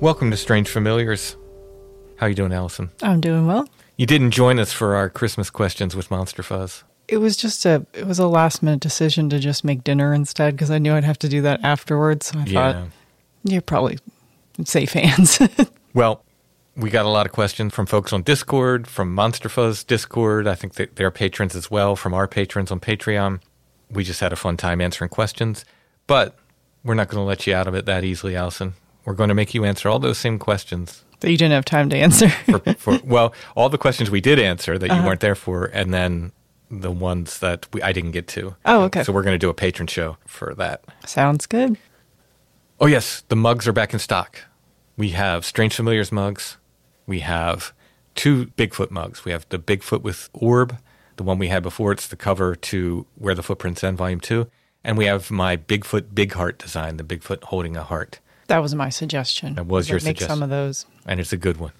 Welcome to Strange Familiars. How you doing, Allison? I'm doing well. You didn't join us for our Christmas questions with Monster Fuzz. It was a last-minute decision to just make dinner instead, because I knew I'd have to do that afterwards. So I thought, you're probably in safe hands. Well, we got a lot of questions from folks on Discord, from Monster Fuzz Discord. I think that they're patrons as well, from our patrons on Patreon. We just had a fun time answering questions. But we're not going to let you out of it that easily, Allison. We're going to make you answer all those same questions that you didn't have time to answer. Well, all the questions we did answer that you weren't there for, and then the ones that I didn't get to. Oh, okay. So we're going to do a patron show for that. Sounds good. Oh, yes. The mugs are back in stock. We have Strange Familiars mugs. We have two Bigfoot mugs. We have the Bigfoot with Orb, the one we had before. It's the cover to Where the Footprints End, Volume 2. And we have my Bigfoot Big Heart design, the Bigfoot holding a heart. That was my suggestion. That was your suggestion. Make some of those. And it's a good one.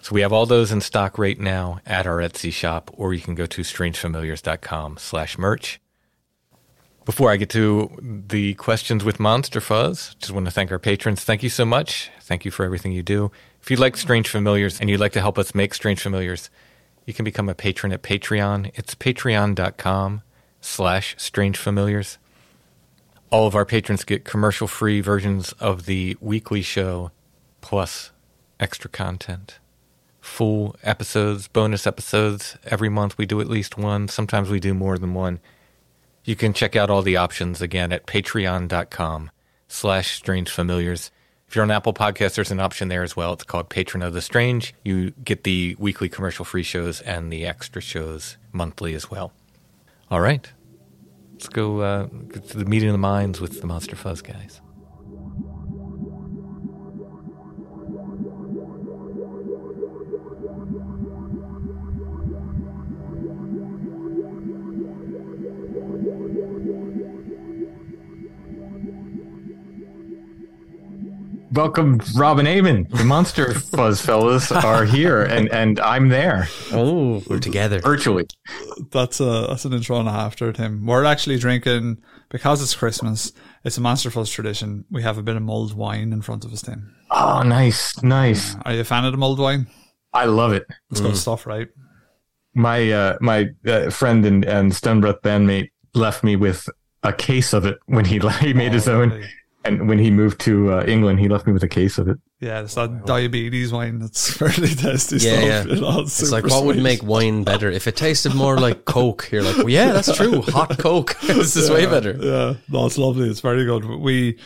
So we have all those in stock right now at our Etsy shop, or you can go to strangefamiliars.com/merch. Before I get to the questions with Monster Fuzz, just want to thank our patrons. Thank you so much. Thank you for everything you do. If you like Strange Familiars and you'd like to help us make Strange Familiars, you can become a patron at Patreon. It's patreon.com/strangefamiliars. All of our patrons get commercial-free versions of the weekly show, plus extra content. Full episodes, bonus episodes. Every month we do at least one. Sometimes we do more than one. You can check out all the options, again, at patreon.com/strangefamiliars. If you're on Apple Podcasts, there's an option there as well. It's called Patron of the Strange. You get the weekly commercial-free shows and the extra shows monthly as well. All right. Let's go to the meeting of the minds with the Monster Fuzz guys. welcome Robin Amon. The Monster Fuzz fellas are here, and I'm there. Oh, we're together. Virtually. That's an intro and a half to him. We're actually drinking, because it's Christmas, it's a Monster Fuzz tradition. We have a bit of mulled wine in front of us, Tim. Oh, nice, nice. Are you a fan of the mulled wine? I love it. It's good stuff, right? My friend and Stone Breath bandmate left me with a case of it when he made his own. Really? And when he moved to England, he left me with a case of it. Yeah, it's that diabetes wine that's fairly tasty stuff. Yeah. It's like, what would make wine better? If it tasted more like Coke, you're like, well, yeah, that's true. Hot Coke. This is way better. Yeah, no, it's lovely. It's very good. We,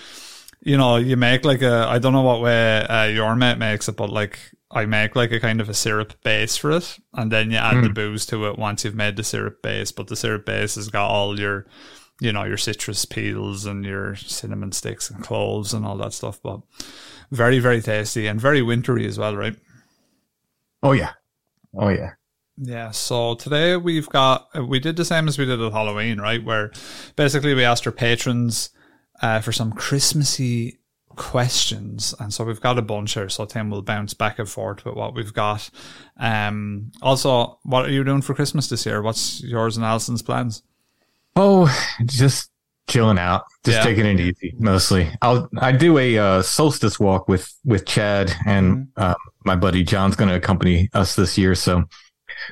you know, you make like a, I don't know what way your mate makes it, but like I make like a kind of a syrup base for it. And then you add the booze to it once you've made the syrup base. But the syrup base has got all your... you know, your citrus peels and your cinnamon sticks and cloves and all that stuff. But very, very tasty and very wintry as well, right? Oh, yeah. Oh, yeah. Yeah, so today we did the same as we did at Halloween, right? Where basically we asked our patrons for some Christmassy questions. And so we've got a bunch here. So Tim will bounce back and forth with what we've got. Also, what are you doing for Christmas this year? What's yours and Alison's plans? Oh, just chilling out, taking it easy mostly. I do a solstice walk with Chad, and my buddy John's going to accompany us this year, so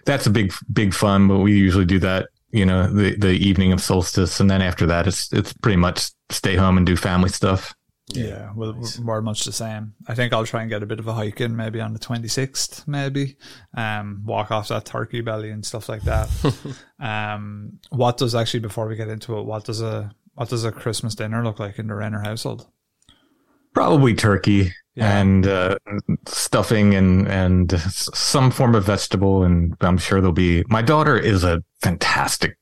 that's a big fun. But we usually do that, you know, the evening of solstice, and then after that, it's pretty much stay home and do family stuff. Yeah, well, we're much the same. I think I'll try and get a bit of a hike in maybe on the 26th, maybe. Walk off that turkey belly and stuff like that. Before we get into it, what does a Christmas dinner look like in the Rainer household? Probably turkey and stuffing and some form of vegetable. And I'm sure there'll be... My daughter is a fantastic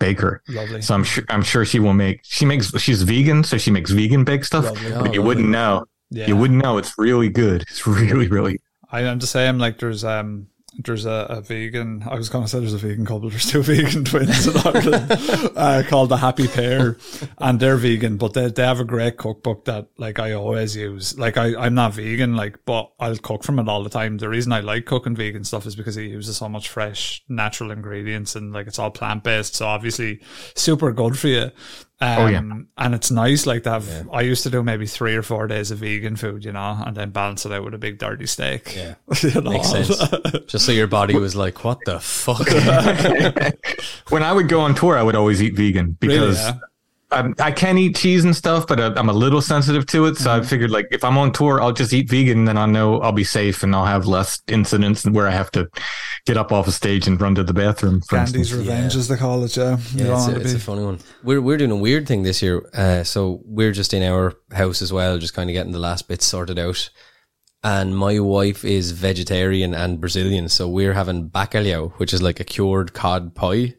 baker. Lovely. So I'm sure she will make. She's vegan, so she makes vegan baked stuff. Lovely. But you wouldn't know. Yeah. You wouldn't know. It's really good. It's really, really. I'm just saying, like there's a vegan. I was going to say there's a vegan couple. There's two vegan twins in Ireland called the Happy Pair, and they're vegan. But they have a great cookbook that like I always use. Like I'm not vegan, like, but I'll cook from it all the time. The reason I like cooking vegan stuff is because it uses so much fresh natural ingredients, and like it's all plant based. So obviously, super good for you. And it's nice like to have. Yeah. I used to do maybe 3 or 4 days of vegan food, you know, and then balance it out with a big dirty steak. Yeah, you know? Makes sense. Just so your body was like, "What the fuck?" When I would go on tour, I would always eat vegan because I can eat cheese and stuff, but I'm a little sensitive to it. So I figured, like, if I'm on tour, I'll just eat vegan, then I know I'll be safe and I'll have less incidents where I have to get up off a stage and run to the bathroom. Gandhi's Revenge is the call it, yeah. It's a funny one. We're doing a weird thing this year. So we're just in our house as well, just kind of getting the last bits sorted out. And my wife is vegetarian and Brazilian. So we're having bacalhau, which is like a cured cod pie,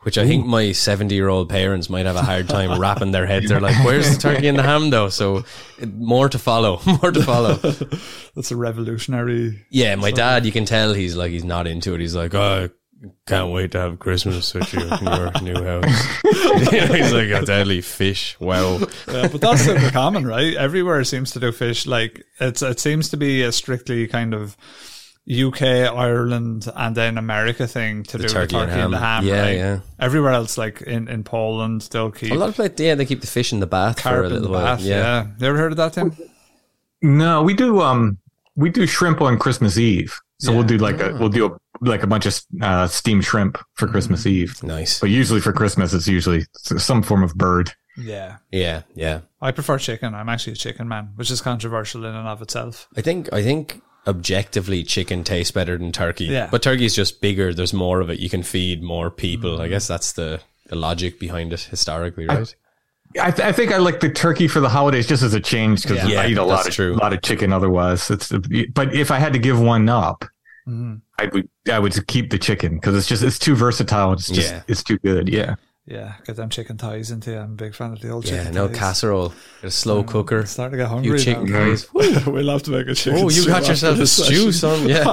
which I think my 70-year-old parents might have a hard time wrapping their heads. They're like, where's the turkey and the ham, though? So more to follow. That's a revolutionary... Yeah, my dad, you can tell he's not into it. He's like, oh, I can't wait to have Christmas with you in your new house. He's like, a deadly fish. Wow. Yeah, but that's super common, right? Everywhere seems to do fish. Like, it seems to be a strictly kind of... UK, Ireland, and then America thing to do with turkey and the ham. Yeah, right? Yeah. Everywhere else, like in Poland, still keep a lot of places. Yeah, they keep the fish in the bath for a little while. Yeah. You ever heard of that, Tim? No, we do. We do shrimp on Christmas Eve, so we'll do like a bunch of steamed shrimp for Christmas Eve. Nice, but usually for Christmas, it's usually some form of bird. Yeah. I prefer chicken. I'm actually a chicken man, which is controversial in and of itself. I think. Objectively chicken tastes better than turkey, but turkey is just bigger, there's more of it, you can feed more people. I guess that's the logic behind it historically, right? I think I like the turkey for the holidays just as a change because I eat a lot of chicken otherwise. But if I had to give one up, I would keep the chicken because it's too versatile. It's just it's too good. Yeah, get them chicken thighs into you. I'm a big fan of the old chicken thighs. Yeah, casserole. Get a slow cooker. I'm starting to get hungry. You chicken thighs. We'll have to make a chicken stew. Oh, you got yourself a stew, son. Yeah.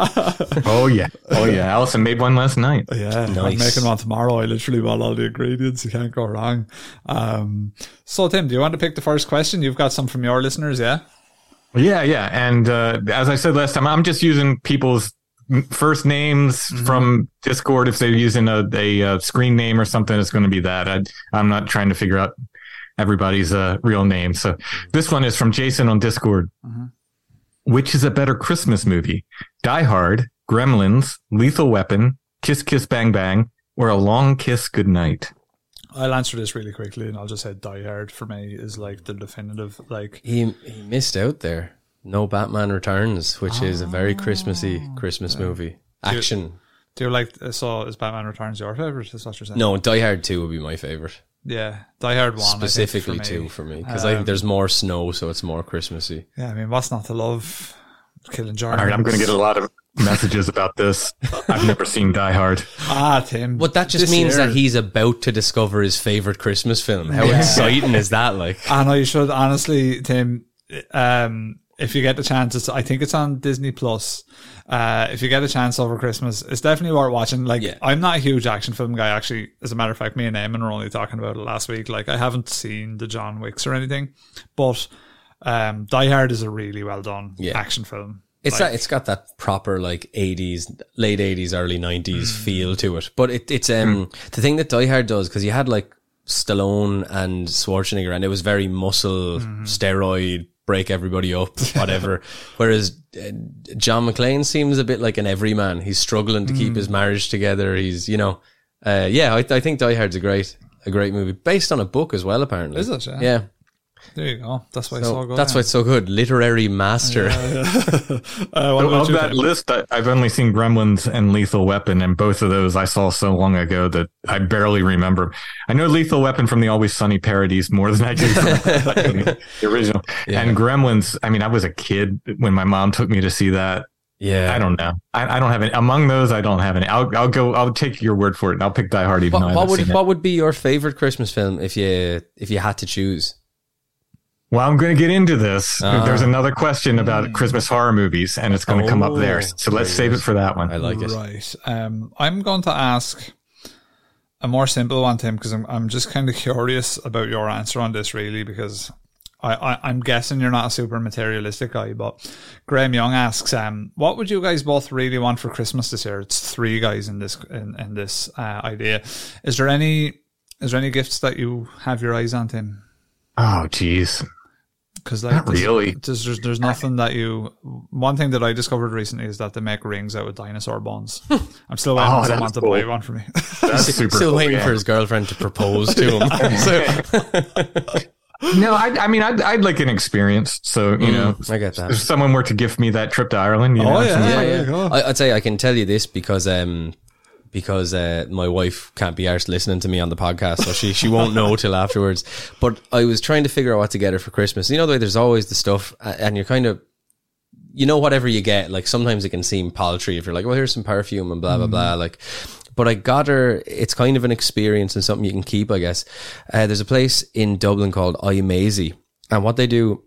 Oh, yeah. Alison made one last night. Yeah, nice. I'm making one tomorrow. I literally bought all the ingredients. You can't go wrong. So, Tim, do you want to pick the first question? You've got some from your listeners, yeah? Yeah. And as I said last time, I'm just using people's first names from Discord. If they're using a screen name or something, it's going to be that. I'm not trying to figure out everybody's real name. So this one is from Jason on Discord. Mm-hmm. Which is a better Christmas movie? Die Hard, Gremlins, Lethal Weapon, Kiss Kiss Bang Bang, or A Long Kiss Goodnight? I'll answer this really quickly, and I'll just say Die Hard for me is like the definitive. Like he missed out there. No Batman Returns, which is a very Christmassy movie. Action. Do you like? So is Batman Returns your favorite? That's what you're saying. No, Die Hard 2 would be my favorite. Yeah, Die Hard 1 specifically, too, for me, because I think there's more snow, so it's more Christmassy. Yeah, I mean, what's not to love? Killing Jordan. All right, I'm going to get a lot of messages about this. I've never seen Die Hard. Tim. But that just means that he's about to discover his favorite Christmas film. How exciting is that? Like, I know you should honestly, Tim. If you get the chance, I think it's on Disney Plus. If you get a chance over Christmas, it's definitely worth watching. Like, yeah. I'm not a huge action film guy, actually. As a matter of fact, me and Eamon were only talking about it last week. Like, I haven't seen the John Wicks or anything, but Die Hard is a really well done action film. It's like, it's got that proper like 80s, late 80s, early 90s feel to it. But it's the thing that Die Hard does, because you had like Stallone and Schwarzenegger, and it was very muscle, steroid, break everybody up, whatever. Whereas John McClane seems a bit like an everyman. He's struggling to keep his marriage together. He's, I think Die Hard's a great movie based on a book as well, apparently. Is it? Yeah. There you go. That's why it's so good. That's why it's so good. Literary master. Yeah. Of that list, I've only seen Gremlins and Lethal Weapon, and both of those I saw so long ago that I barely remember. I know Lethal Weapon from the Always Sunny parodies more than I do from the original. Yeah. And Gremlins, I mean, I was a kid when my mom took me to see that. Yeah, I don't know. I don't have any. Among those, I don't have any. I'll take your word for it, and I'll pick Die Hard. What would be your favorite Christmas film if you had to choose? Well, I'm going to get into this. There's another question about Christmas horror movies, and it's going to come up there. So let's save it for that one. I like it. Right. I'm going to ask a more simple one, Tim, because I'm just kind of curious about your answer on this, really, because I'm guessing you're not a super materialistic guy, but Graham Young asks, what would you guys both really want for Christmas this year? It's three guys in this idea. Is there any gifts that you have your eyes on, Tim? Oh, geez. Because like, there's nothing that you. One thing that I discovered recently is that they make rings out of dinosaur bones. I'm still waiting for someone to buy one for me. That's super. Still waiting for his girlfriend to propose to him. No, I'd like an experience. So I get that. If someone were to gift me that trip to Ireland, I'd say I can tell you this because my wife can't be arsed listening to me on the podcast, so she won't know till afterwards. But I was trying to figure out what to get her for Christmas. You know the way there's always the stuff, and you're kind of, whatever you get, like sometimes it can seem paltry if you're like, well, here's some perfume and blah, blah, blah. Like, but I got her, it's kind of an experience and something you can keep, I guess. There's a place in Dublin called iMaisy, and what they do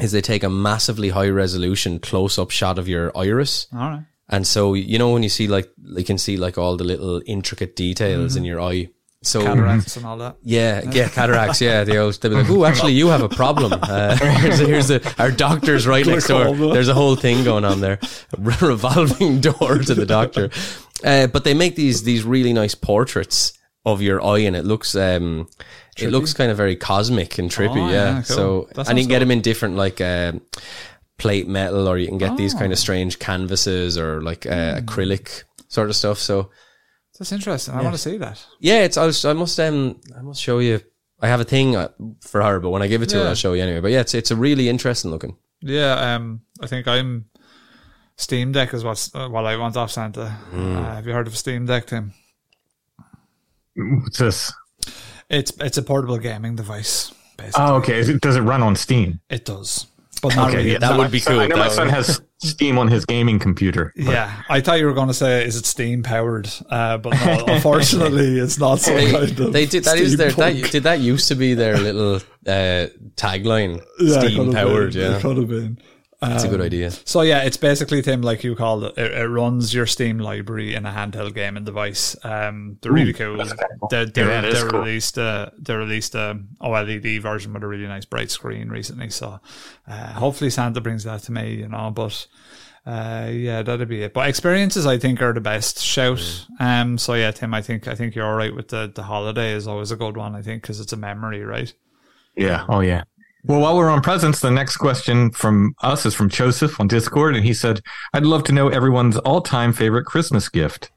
is they take a massively high resolution close up shot of your iris. All right. And so, when you see you can see like all the little intricate details in your eye. So cataracts and all that. Yeah, cataracts. Yeah, they'll be like, "Oh, actually, you have a problem." Our doctor's right next door. There's a whole thing going on there, revolving door to the doctor. But they make these really nice portraits of your eye, and it looks kind of very cosmic and trippy. Yeah. Cool. So and you can get them in different like. Plate metal, or you can get these kind of strange canvases or like acrylic sort of stuff. So that's interesting. I want to see that. Yeah, I must show you. I have a thing for her, but when I give it to her, I'll show you anyway. But yeah, it's a really interesting looking. Yeah, I think I'm Steam Deck is what I want off Santa. Have you heard of Steam Deck, Tim? What's this? It's a portable gaming device. Basically. Oh, okay. Does it run on Steam? It does. But not really. That would be cool. I know my son has Steam on his gaming computer. But. Yeah, I thought you were going to say, is it Steam powered? But no, unfortunately, it's not. So they did that. Is their did that used to be their little tagline? Yeah, Steam powered. Yeah, it could have been. That's a good idea. So yeah, it's basically, Tim, like you called it, it runs your Steam library in a handheld gaming device. They're really cool. They released a OLED version with a really nice bright screen recently. So hopefully Santa brings that to me, you know. But yeah, that'd be it. But experiences, I think, are the best. Shout. Yeah. So yeah, Tim, I think you're all right with the holiday is always a good one. I think because it's a memory, right? Yeah. Oh yeah. Well, while we're on presents, the next question from us is from Joseph on Discord, and he said, I'd love to know everyone's all-time favorite Christmas gift.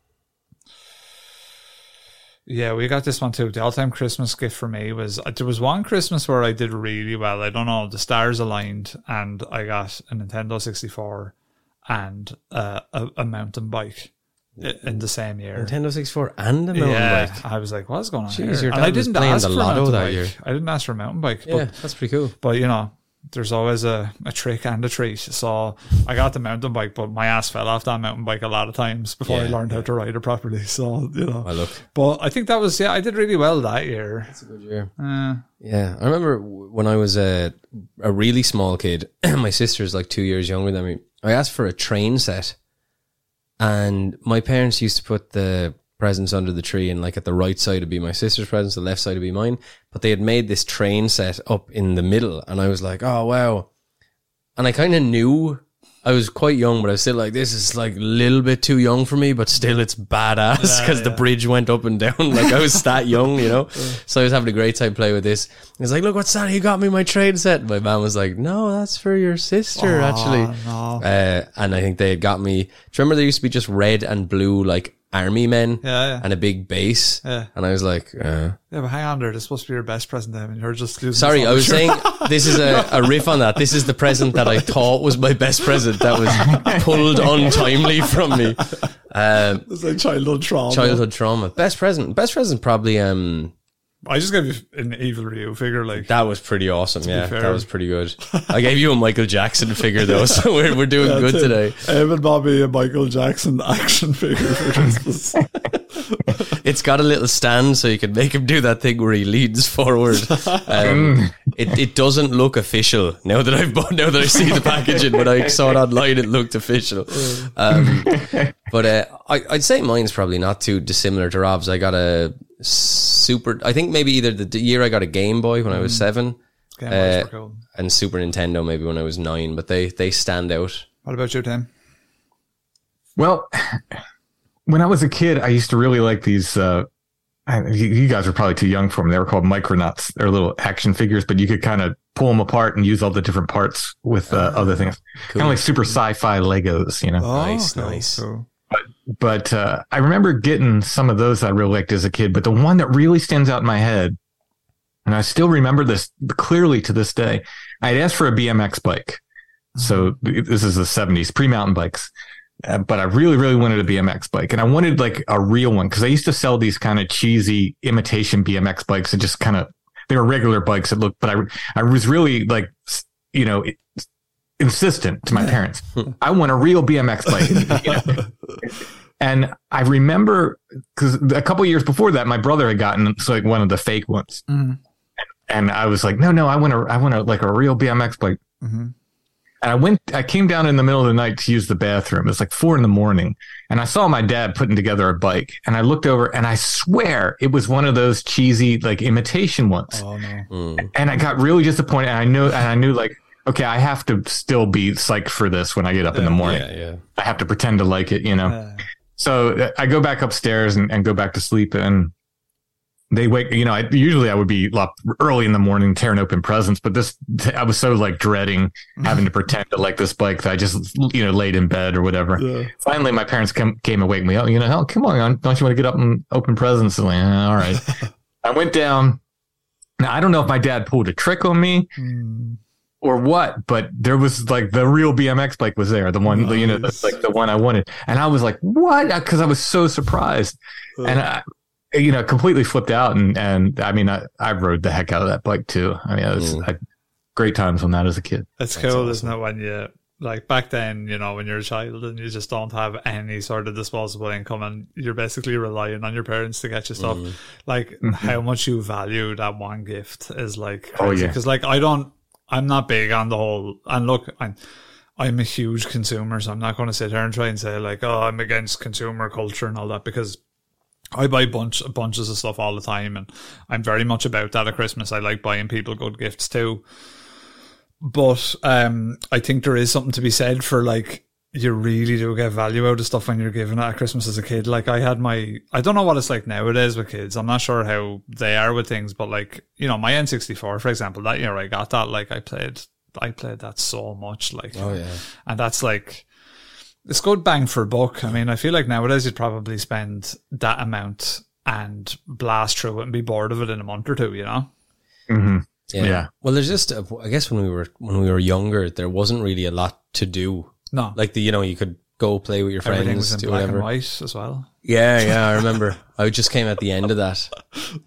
Yeah, we got this one too. The all-time Christmas gift for me was, there was one Christmas where I did really well. I don't know, the stars aligned, and I got a Nintendo 64 and a mountain bike in the same year. Nintendo 64 and a mountain bike. I was like, what's going on here? And I didn't ask for a mountain bike. I didn't ask for a mountain bike. Yeah, that's pretty cool. But, you know, there's always a trick and a treat. So I got the mountain bike, but my ass fell off that mountain bike a lot of times before I learned how to ride it properly. So, you know. But I think that was, I did really well that year. That's a good year. Yeah, I remember when I was a really small kid, my sister's like 2 years younger than me, I asked for a train set. And my parents used to put the presents under the tree, and like at the right side would be my sister's presents, the left side would be mine. But they had made this train set up in the middle, and I was like, oh, wow. And I kind of knew, I was quite young, but I was still like, this is like a little bit too young for me, but still it's badass because the bridge went up and down. Like I was that young, you know? Yeah. So I was having a great time playing with this. And it's like, look what Santa, you got me my train set. My mom was like, no, that's for your sister, actually. No. And I think they had got me, do you remember there used to be just red and blue, like, army men and a big base and I was like but hang on there, this is supposed to be your best present, I mean, you're just losing. Sorry, I was saying this is a riff on that. This is the present that I thought was my best present that was pulled untimely from me. It's like childhood trauma. Best present probably I just gave you an evil Ryu figure. Like that was pretty awesome. Yeah, that was pretty good. I gave you a Michael Jackson figure though, so we're doing good today. Evan Bobby, a Michael Jackson action figure for Christmas. It's got a little stand, so you can make him do that thing where he leans forward. It doesn't look official now that I see the packaging. When I saw it online, it looked official. But I'd say mine's probably not too dissimilar to Rob's. I got a Super, I think maybe either the year I got a Game Boy when I was 7, cool, and Super Nintendo maybe when I was 9, but they stand out. What about you, Tim? Well, when I was a kid, I used to really like these, you guys were probably too young for them. They were called Micronauts. They're little action figures, but you could kind of pull them apart and use all the different parts with other things. Cool. Kind of like super sci-fi Legos, you know? Oh, nice. Cool. But I remember getting some of those I really liked as a kid, but the one that really stands out in my head, and I still remember this clearly to this day, I'd asked for a BMX bike. So this is the 70s, pre-mountain bikes. But I really, really wanted a BMX bike. And I wanted like a real one because I used to sell these kind of cheesy imitation BMX bikes that just kind of, they were regular bikes that looked, but I was really like, you know, insistent to my parents, I want a real BMX bike. You know? And I remember because a couple of years before that, my brother had gotten like one of the fake ones, and I was like, no, I want a like a real BMX bike. And I came down in the middle of the night to use the bathroom. It's like 4 a.m, and I saw my dad putting together a bike, and I looked over, and I swear it was one of those cheesy like imitation ones. Oh, no. And I got really disappointed, and I knew like, okay, I have to still be psyched for this when I get up in the morning. Yeah. I have to pretend to like it, you know. So I go back upstairs and go back to sleep, and they wake. You know, usually I would be up early in the morning tearing open presents, but this I was so like dreading having to pretend to like this bike that I just, you know, laid in bed or whatever. Yeah. Finally, my parents came and wake me up. You know, oh, come on, don't you want to get up and open presents? And like, all right, I went down. Now I don't know if my dad pulled a trick on me. Or what, but there was like the real BMX bike was there, the one, nice, you know, that's like the one I wanted. And I was like, what? Because I was so surprised. And I, you know, completely flipped out. And I mean, I rode the heck out of that bike too. I mean, it was great times on that as a kid. It's cool, awesome, isn't it? When you, like back then, you know, when you're a child and you just don't have any sort of disposable income and you're basically relying on your parents to get you stuff, like how much you value that one gift is like crazy. Because like I'm not big on the whole, and look, I'm, I'm a huge consumer, so I'm not going to sit here and try and say like, oh, I'm against consumer culture and all that, because I buy bunches of stuff all the time, and I'm very much about that at Christmas. I like buying people good gifts too. But I think there is something to be said for like, you really do get value out of stuff when you're giving it at Christmas as a kid. Like I had my, I don't know what it's like nowadays with kids. I'm not sure how they are with things, but like, you know, my N64, for example, that year I got that, like I played that so much. Like, oh yeah. And that's like, it's good bang for buck. I mean, I feel like nowadays you'd probably spend that amount and blast through it and be bored of it in a month or two, you know? Mm-hmm. Yeah. Yeah. Well, there's just, I guess when we were younger, there wasn't really a lot to do. No. Like, you could go play with your friends. Everything was in black and white as well. Yeah, yeah, I remember. I just came at the end of that.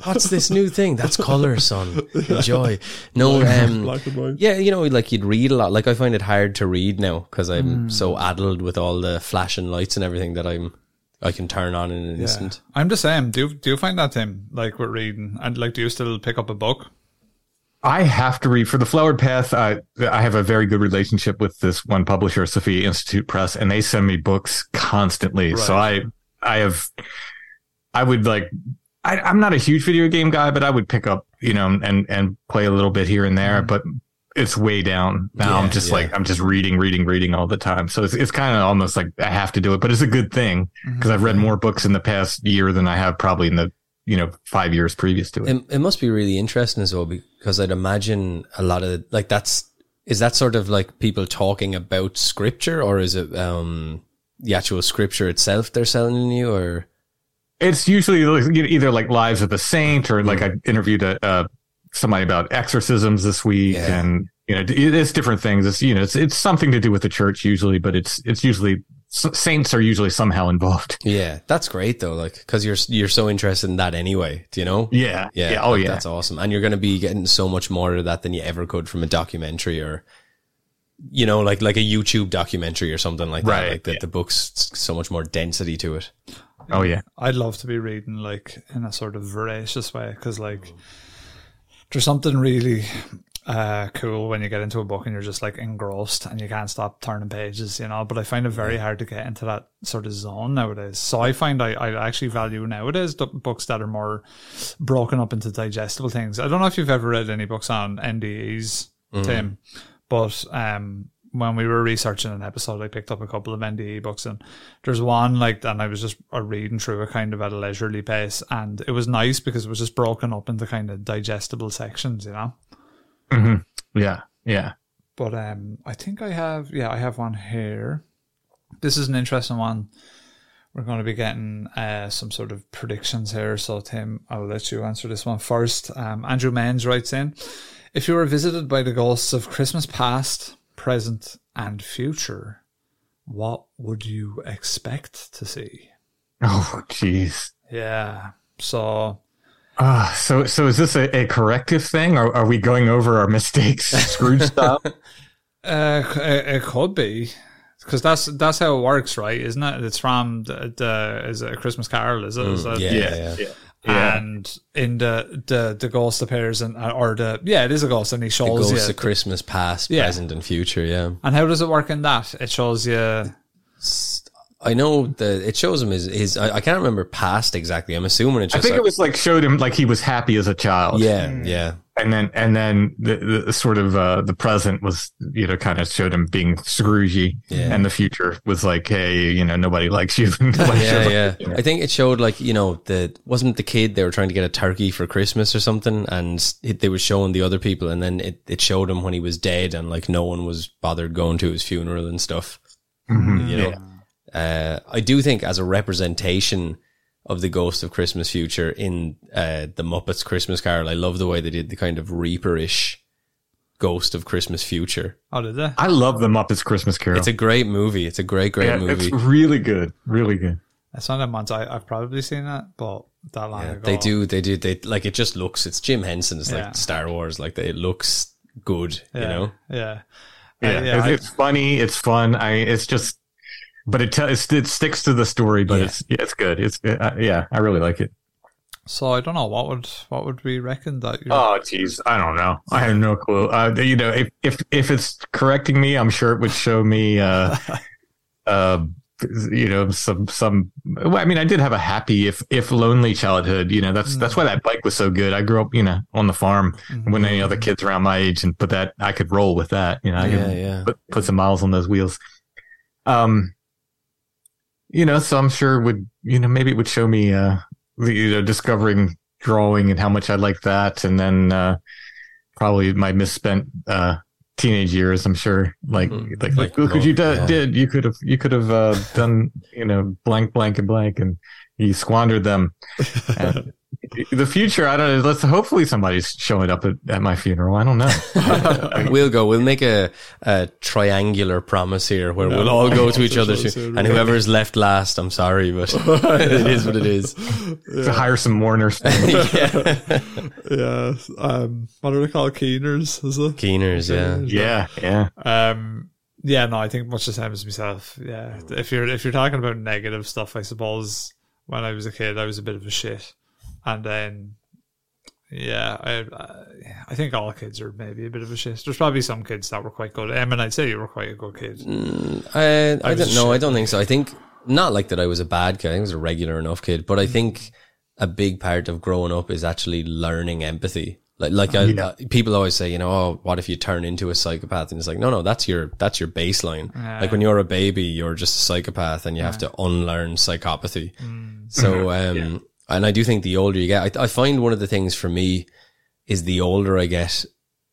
What's this new thing? That's colour, son. Enjoy. No, black and white. Yeah, like you'd read a lot. Like I find it hard to read now because I'm so addled with all the flashing lights and everything that I can turn on in an instant. I'm the same. Do you find that, Tim, like with reading? And like, do you still pick up a book? I have to read for the Flowered Path. I have a very good relationship with this one publisher, Sophia Institute Press, and they send me books constantly. Right. So I'm not a huge video game guy, but I would pick up, and play a little bit here and there, but it's way down now. Yeah, I'm just like, I'm just reading all the time. So it's kind of almost like I have to do it, but it's a good thing because I've read more books in the past year than I have probably in the 5 years previous to it. It must be really interesting as well, because I'd imagine a lot of like is that sort of like people talking about scripture, or is it the actual scripture itself they're selling you, or it's usually either like Lives of the Saint or like I interviewed somebody about exorcisms this week, and it's different things. It's it's something to do with the church usually, but it's usually. Saints are usually somehow involved. Yeah, that's great though, like because you're so interested in that anyway. Do you know? Yeah, yeah, yeah. Oh, yeah. That's awesome, and you're going to be getting so much more of that than you ever could from a documentary or like a YouTube documentary or something like that. Right. Like the book's so much more density to it. Oh yeah, I'd love to be reading like in a sort of voracious way, because like there's something really. Cool when you get into a book and you're just like engrossed and you can't stop turning pages, but I find it very hard to get into that sort of zone nowadays. So I find I actually value nowadays the books that are more broken up into digestible things. I don't know if you've ever read any books on NDEs, Tim, but when we were researching an episode, I picked up a couple of NDE books, and there's one like, and I was just reading through it kind of at a leisurely pace, and it was nice because it was just broken up into kind of digestible sections, Mm-hmm. Yeah, yeah. But I think I have one here. This is an interesting one. We're going to be getting some sort of predictions here. So Tim, I'll let you answer this one first. Andrew Menz writes in, if you were visited by the ghosts of Christmas past, present and future, what would you expect to see? Oh, jeez. Yeah, so... So is this a corrective thing, or are we going over our mistakes, Scrooge style? It could be, because that's how it works, right? Isn't it? It's from the is it A Christmas Carol? Is it? Is it? Yeah. And in the ghost appears, and or the it is a ghost, and he shows the ghost of Christmas past, present, and future. Yeah. And how does it work in that? It shows you. I know that it shows him his I can't remember past exactly. I'm assuming it just... I think it was like showed him like he was happy as a child. Yeah, yeah. And then the sort of the present was, kind of showed him being Scroogey. Yeah. And the future was like, hey, nobody likes you. Nobody likes you. I think it showed like, wasn't the kid they were trying to get a turkey for Christmas or something, and they were showing the other people, and then it showed him when he was dead, and like no one was bothered going to his funeral and stuff. Mm-hmm. Yeah. I do think as a representation of the ghost of Christmas future in the Muppets Christmas Carol, I love the way they did the kind of Reaper-ish ghost of Christmas future. Oh, did they? I love the Muppets Christmas Carol. It's a great movie. It's a great movie. It's really good. Really good. It's not a month. I've probably seen that, but that long ago. They do. They like it. Just looks. It's Jim Henson. It's like Star Wars. Like it looks good. Yeah, Yeah. It's funny. It's fun. It's just. But it sticks to the story, but it's good. It's I really like it. So I don't know what would we reckon that. Oh, geez, I don't know. I have no clue. If it's correcting me, I'm sure it would show me. Some. Well, I mean, I did have a happy, if lonely childhood. That's why that bike was so good. I grew up, on the farm. Mm-hmm. When any other kids around my age, and I could roll with that. Put some miles on those wheels. So I'm sure it would. Maybe it would show me. Discovering drawing and how much I like that, and then probably my misspent teenage years. I'm sure, you could have done blank and you squandered them. And the future, I don't know. Hopefully somebody's showing up at my funeral. I don't know. We'll make a triangular promise here where we'll all go to each other's, and whoever's left last, I'm sorry, but it is what it is. Yeah. To hire some mourners. Yeah. What are they called? Keeners, is it? Keeners, yeah. Yeah, yeah. No, I think much the same as myself. Yeah. If you're talking about negative stuff, I suppose when I was a kid, I was a bit of a shit. And then, I think all kids are maybe a bit of a shit. There's probably some kids that were quite good. Emin, I'd say you were quite a good kid. I don't know. I don't think so. I think not like that I was a bad kid. I think I was a regular enough kid. But I think a big part of growing up is actually learning empathy. People always say, what if you turn into a psychopath? And it's like, no, that's your baseline. Like when you're a baby, you're just a psychopath and you have to unlearn psychopathy. Mm. So, and I do think the older you get, I find one of the things for me is the older I get,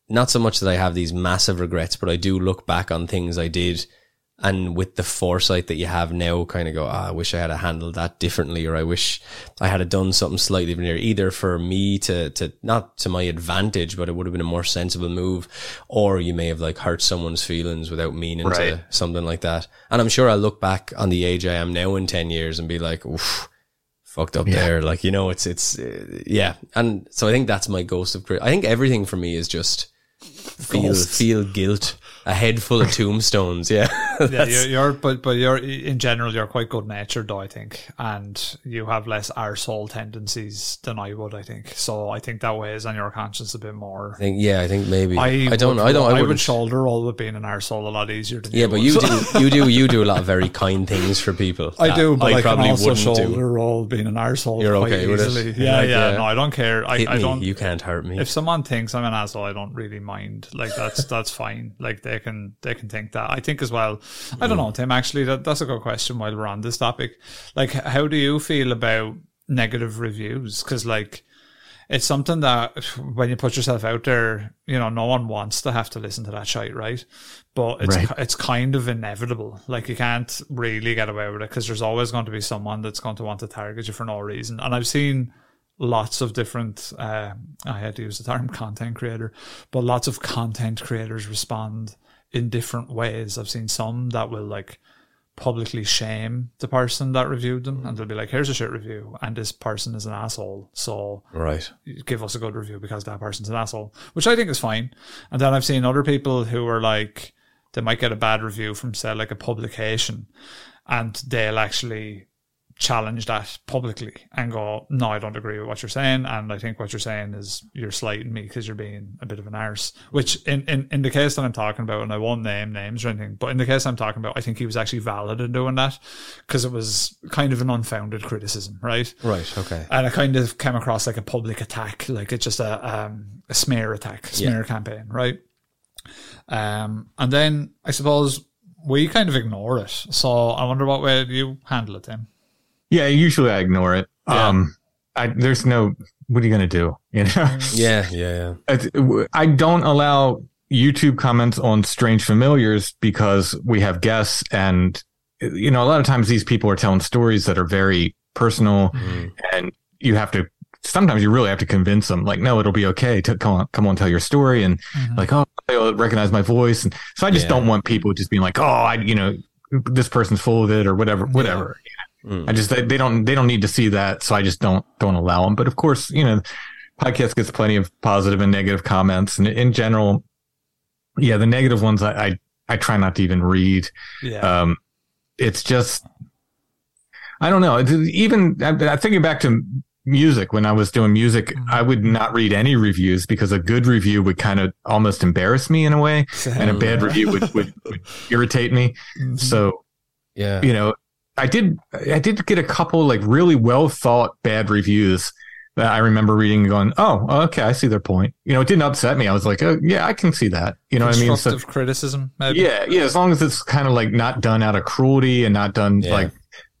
not so much that I have these massive regrets, but I do look back on things I did, and with the foresight that you have now, kind of go, I wish I had handled that differently, or I wish I had done something slightly different, either for me to not to my advantage, but it would have been a more sensible move, or you may have hurt someone's feelings without meaning to, something like that. And I'm sure I'll look back on the age I am now in 10 years and be like, oof. Fucked up there, it's and so I think that's my ghost of Creed. I think everything for me is just feel guilt, a head full of tombstones. You're in general you're quite good natured though, I think, and you have less arsehole tendencies than I would. I think so. I think that weighs on your conscience a bit more. I think maybe. I would shoulder roll with being an arsehole a lot easier than you. But you do a lot of very kind things for people. I do, but I probably wouldn't shoulder roll being an arsehole. You're okay with it. No, I don't care. I don't. You can't hurt me. If someone thinks I'm an asshole, I don't really mind. That's fine. They can think that. I think as well, I don't know, Tim, actually, that's a good question while we're on this topic. How do you feel about negative reviews? Because, it's something that when you put yourself out there, no one wants to have to listen to that shite, right? But it's kind of inevitable. You can't really get away with it because there's always going to be someone that's going to want to target you for no reason. And I've seen lots of different, I had to use the term content creator, but lots of content creators respond in different ways. I've seen some that will publicly shame the person that reviewed them, and they'll be like, here's a shit review and this person is an asshole, so give us a good review because that person's an asshole, which I think is fine. And then I've seen other people who are they might get a bad review from, say, a publication, and they'll actually challenge that publicly and go, no, I don't agree with what you're saying, and I think what you're saying is you're slighting me because you're being a bit of an arse, which in the case that I'm talking about, and I won't name names or anything, but in the case I'm talking about, I think he was actually valid in doing that because it was kind of an unfounded criticism, right? Right, okay. And it kind of came across like a public attack, it's just a smear attack, campaign, right? And then I suppose we kind of ignore it, so I wonder what way you handle it, Tim. Yeah, usually I ignore it. Yeah. There's no, what are you going to do? I don't allow YouTube comments on Strange Familiars because we have guests, and, a lot of times these people are telling stories that are very personal, and you have to, sometimes you really have to convince them, no, it'll be okay. Come on, tell your story. And oh, they'll recognize my voice. And so I just don't want people just being like, oh, this person's full of it or whatever. Yeah. I just they don't need to see that, so I just don't allow them. But of course, podcast gets plenty of positive and negative comments, and in general, the negative ones I try not to even read. Yeah. It's just I don't know. Even I'm thinking back to music, when I was doing music, I would not read any reviews because a good review would kind of almost embarrass me in a way, and a bad review would irritate me. So, yeah, you know, I did get a couple like really well thought bad reviews that I remember reading and going, oh, okay, I see their point. You know, it didn't upset me. I was like, oh, yeah, I can see that. You know what I mean? Constructive criticism, maybe. Yeah, as long as it's kind of like not done out of cruelty and not done like,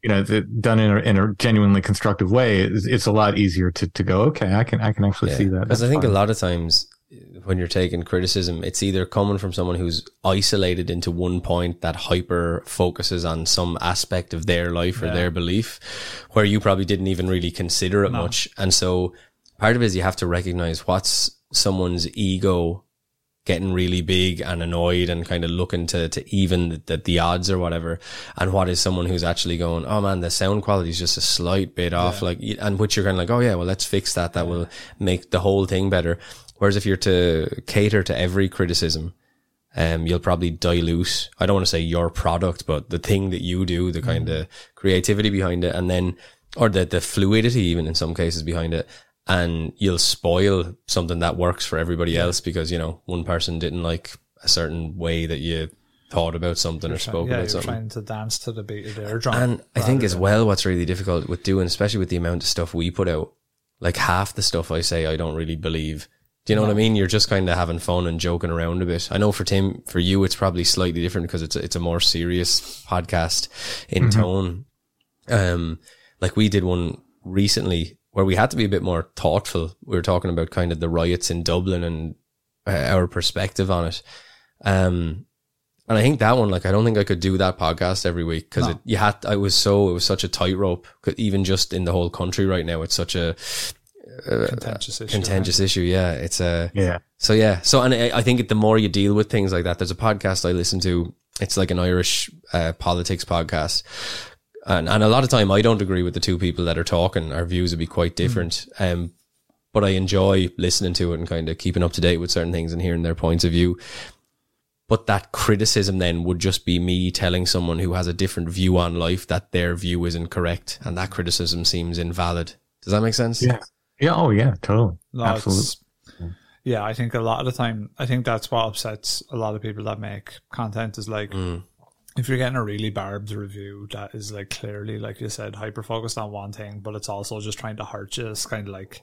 you know, done in a genuinely constructive way, it's a lot easier to go, okay, I can actually see that. Because I think a lot of times when you're taking criticism, it's either coming from someone who's isolated into one point that hyper focuses on some aspect of their life or their belief, where you probably didn't even really consider it much. And so part of it is you have to recognize what's someone's ego getting really big and annoyed and kind of looking to even the odds or whatever, and what is someone who's actually going, oh man, the sound quality is just a slight bit off, like, and which you're kind of like, oh yeah, well, let's fix that, that will make the whole thing better. Whereas if you're to cater to every criticism, you'll probably dilute, I don't want to say your product, but the thing that you do, the kind of creativity behind it, and then, or the fluidity even in some cases behind it. And you'll spoil something that works for everybody else because, you know, one person didn't like a certain way that you thought about something or spoke about something. Trying to dance to the beat of their drum. And I think as well, what's really difficult with doing, especially with the amount of stuff we put out, like half the stuff I say, I don't really believe. Do you know what I mean? You're just kind of having fun and joking around a bit. I know for Tim, for you, it's probably slightly different because it's a more serious podcast in tone. Like we did one recently where we had to be a bit more thoughtful. We were talking about kind of the riots in Dublin and our perspective on it. And I think that one, like, I don't think I could do that podcast every week because it was such a tightrope. Even just in the whole country right now, it's such a contentious issue. Yeah. So I think the more you deal with things like that, there's a podcast I listen to. It's like an Irish politics podcast. And a lot of time I don't agree with the two people that are talking. Our views would be quite different. But I enjoy listening to it and kind of keeping up to date with certain things and hearing their points of view. But that criticism then would just be me telling someone who has a different view on life that their view isn't correct. And that criticism seems invalid. Does that make sense? Yeah. Yeah. Oh yeah, totally. No, absolutely. Yeah. I think a lot of the time, I think that's what upsets a lot of people that make content is like, if you're getting a really barbed review that is like clearly, like you said, hyper focused on one thing, but it's also just trying to hurt you. It's kind of like,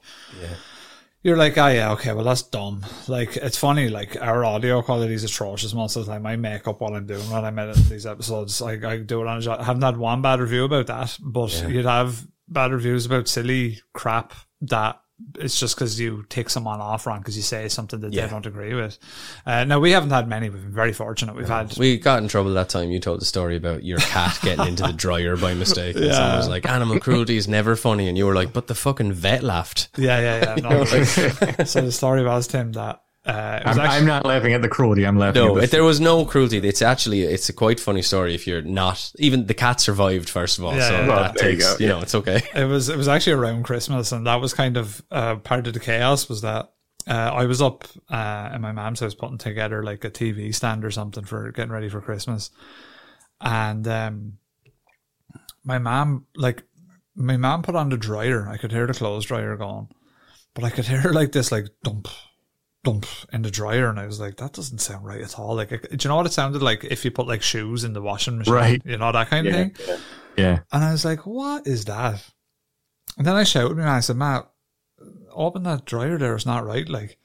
you're like, oh yeah, okay, well that's dumb. Like it's funny, like our audio quality is atrocious most of the time. I make up what I'm doing when I'm editing these episodes. I do it on a job. I haven't had one bad review about that, but you'd have bad reviews about silly crap that it's just because you tick someone off wrong because you say something that they don't agree with. Now, we haven't had many. We've been very fortunate. We got in trouble that time. You told the story about your cat getting into the dryer by mistake. And someone was like, animal cruelty is never funny. And you were like, but the fucking vet laughed. Yeah. No, so the story was, Tim, that I'm not laughing at the cruelty. I'm laughing. No, there was no cruelty. It's a quite funny story. If you're not, even the cat survived. First of all, so it's okay. It was actually around Christmas, and that was kind of part of the chaos. Was that I was up in my mom's house putting together like a TV stand or something for getting ready for Christmas, and my mom put on the dryer. I could hear the clothes dryer going, but I could hear like this like dump in the dryer, and I was like, that doesn't sound right at all. Like, do you know what it sounded like if you put like shoes in the washing machine? Right. You know, that kind of thing. Yeah. And I was like, what is that? And then I shouted and I said, Matt, open that dryer there, it's not right. Like,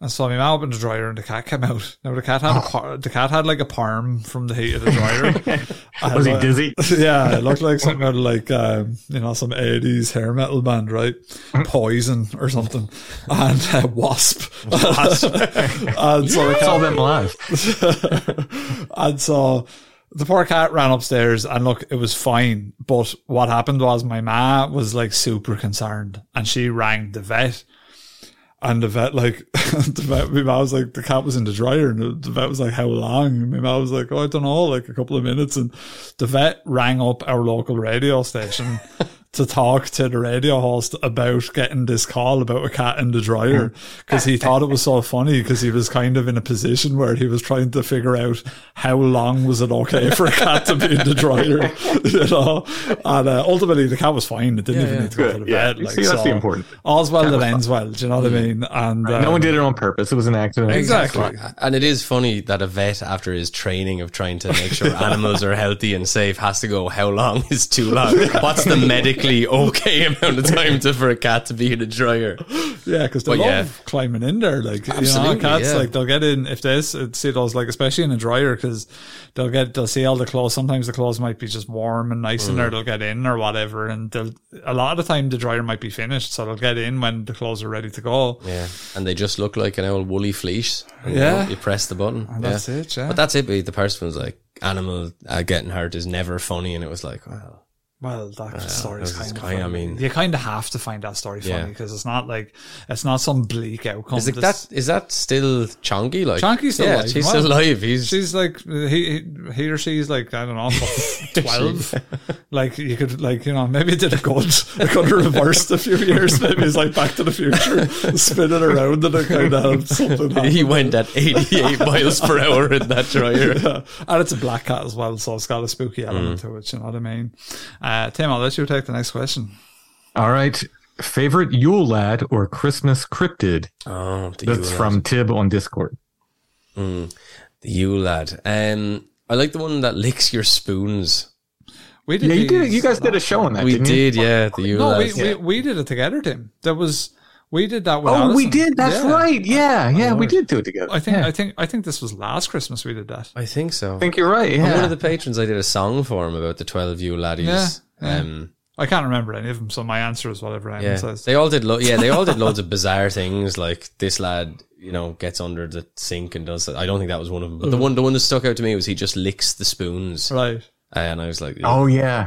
and so my mom opened the dryer and the cat came out. Now the cat had had like a perm from the heat of the dryer. Was he dizzy? Yeah, it looked like something out of like some 80s hair metal band, right? Poison or something, and Wasp. And so the cat, all them alive. And so the poor cat ran upstairs, and look, it was fine. But what happened was my ma was like super concerned, and she rang the vet. And the vet, like, my mom was like, the cat was in the dryer. And the vet was like, how long? And my mom was like, oh, I don't know, like a couple of minutes. And the vet rang up our local radio station to talk to the radio host about getting this call about a cat in the dryer, because he thought it was so funny, because he was kind of in a position where he was trying to figure out how long was it okay for a cat to be in the dryer, you know. And ultimately the cat was fine. It didn't even need to go to the bed. Like, see, that's so the important thing. All's well that ends well, do you know what I mean? And no one did it on purpose. It was an accident. Exactly. And it is funny that a vet, after his training of trying to make sure animals are healthy and safe, has to go, how long is too long? What's the medically okay amount of time to, for a cat to be in a dryer? Yeah, because they love climbing in there. Like, absolutely, you know, cats, like, they'll get in, if they see those, like, especially in a dryer, because they'll see all the clothes. Sometimes the clothes might be just warm and nice in there. They'll get in or whatever. And a lot of the time the dryer might be finished, so they'll get in when the clothes are ready to go. Yeah, and they just look like an old woolly fleece. Yeah. You press the button. And that's it, yeah. But that's it. The person was like, animal getting hurt is never funny. And it was like, well, that story's kind of funny. I mean, you kind of have to find that story funny, because it's not like, it's not some bleak outcome. Is, is that still Chonky? Like, Chonky's still alive. He's still alive. She's like, he or she's like, I don't know, 12. Like, you could, like, you know, maybe it did a good reversed a few years. Maybe it's like Back to the Future, spinning around, and it kind of something happened. He went at 88 miles per hour in that dryer. Yeah. And it's a black cat as well, so it's got a spooky element to it, you know what I mean? Tim, I'll let you take the next question. All right. Favorite Yule lad or Christmas cryptid? Oh, that's from Tib on Discord. The Yule lad. I like the one that licks your spoons. We did you guys did a show on that. We did. The Yule lad. We did it together, Tim. We did that with Alison. Oh, we did. That's right. Yeah, we did do it together. I think this was last Christmas we did that. I think so. I think you're right. Yeah. I'm one of the patrons. I did a song for him about the 12 Yule laddies. Yeah. I can't remember any of them, so my answer is whatever Eamon says. They all did. They all did loads of bizarre things. Like, this lad, you know, gets under the sink and does that. I don't think that was one of them. But the one that stuck out to me was he just licks the spoons. Right. And I was like, oh yeah.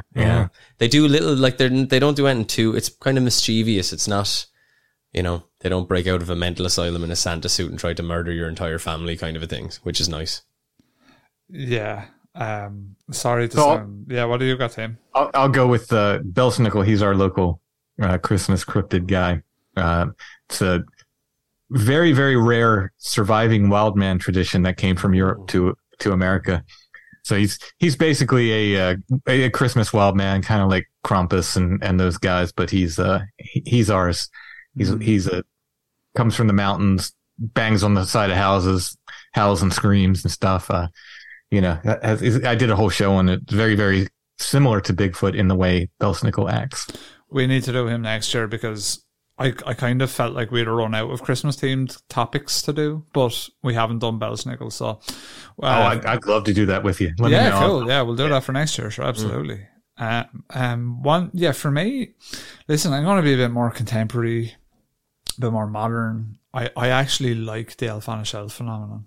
They do little, like, they don't do anything too. It's kind of mischievous. It's not. You know, they don't break out of a mental asylum in a Santa suit and try to murder your entire family, kind of a thing, which is nice. Yeah. What do you got, Tim? I'll go with Belsnickel. He's our local Christmas cryptid guy. It's a very, very rare surviving wild man tradition that came from Europe to America. So he's basically a Christmas wild man, kind of like Krampus and those guys, but he's ours. He comes from the mountains, bangs on the side of houses, howls and screams and stuff. I did a whole show on it. Very, very similar to Bigfoot in the way Belsnickel acts. We need to do him next year, because I kind of felt like we'd run out of Christmas-themed topics to do, but we haven't done Belsnickel. So, I'd love to do that with you. Cool. Yeah, we'll do that for next year. Sure, absolutely. For me, listen, I'm going to be a bit more contemporary, a bit more modern. I actually like the Elf on a Shelf phenomenon.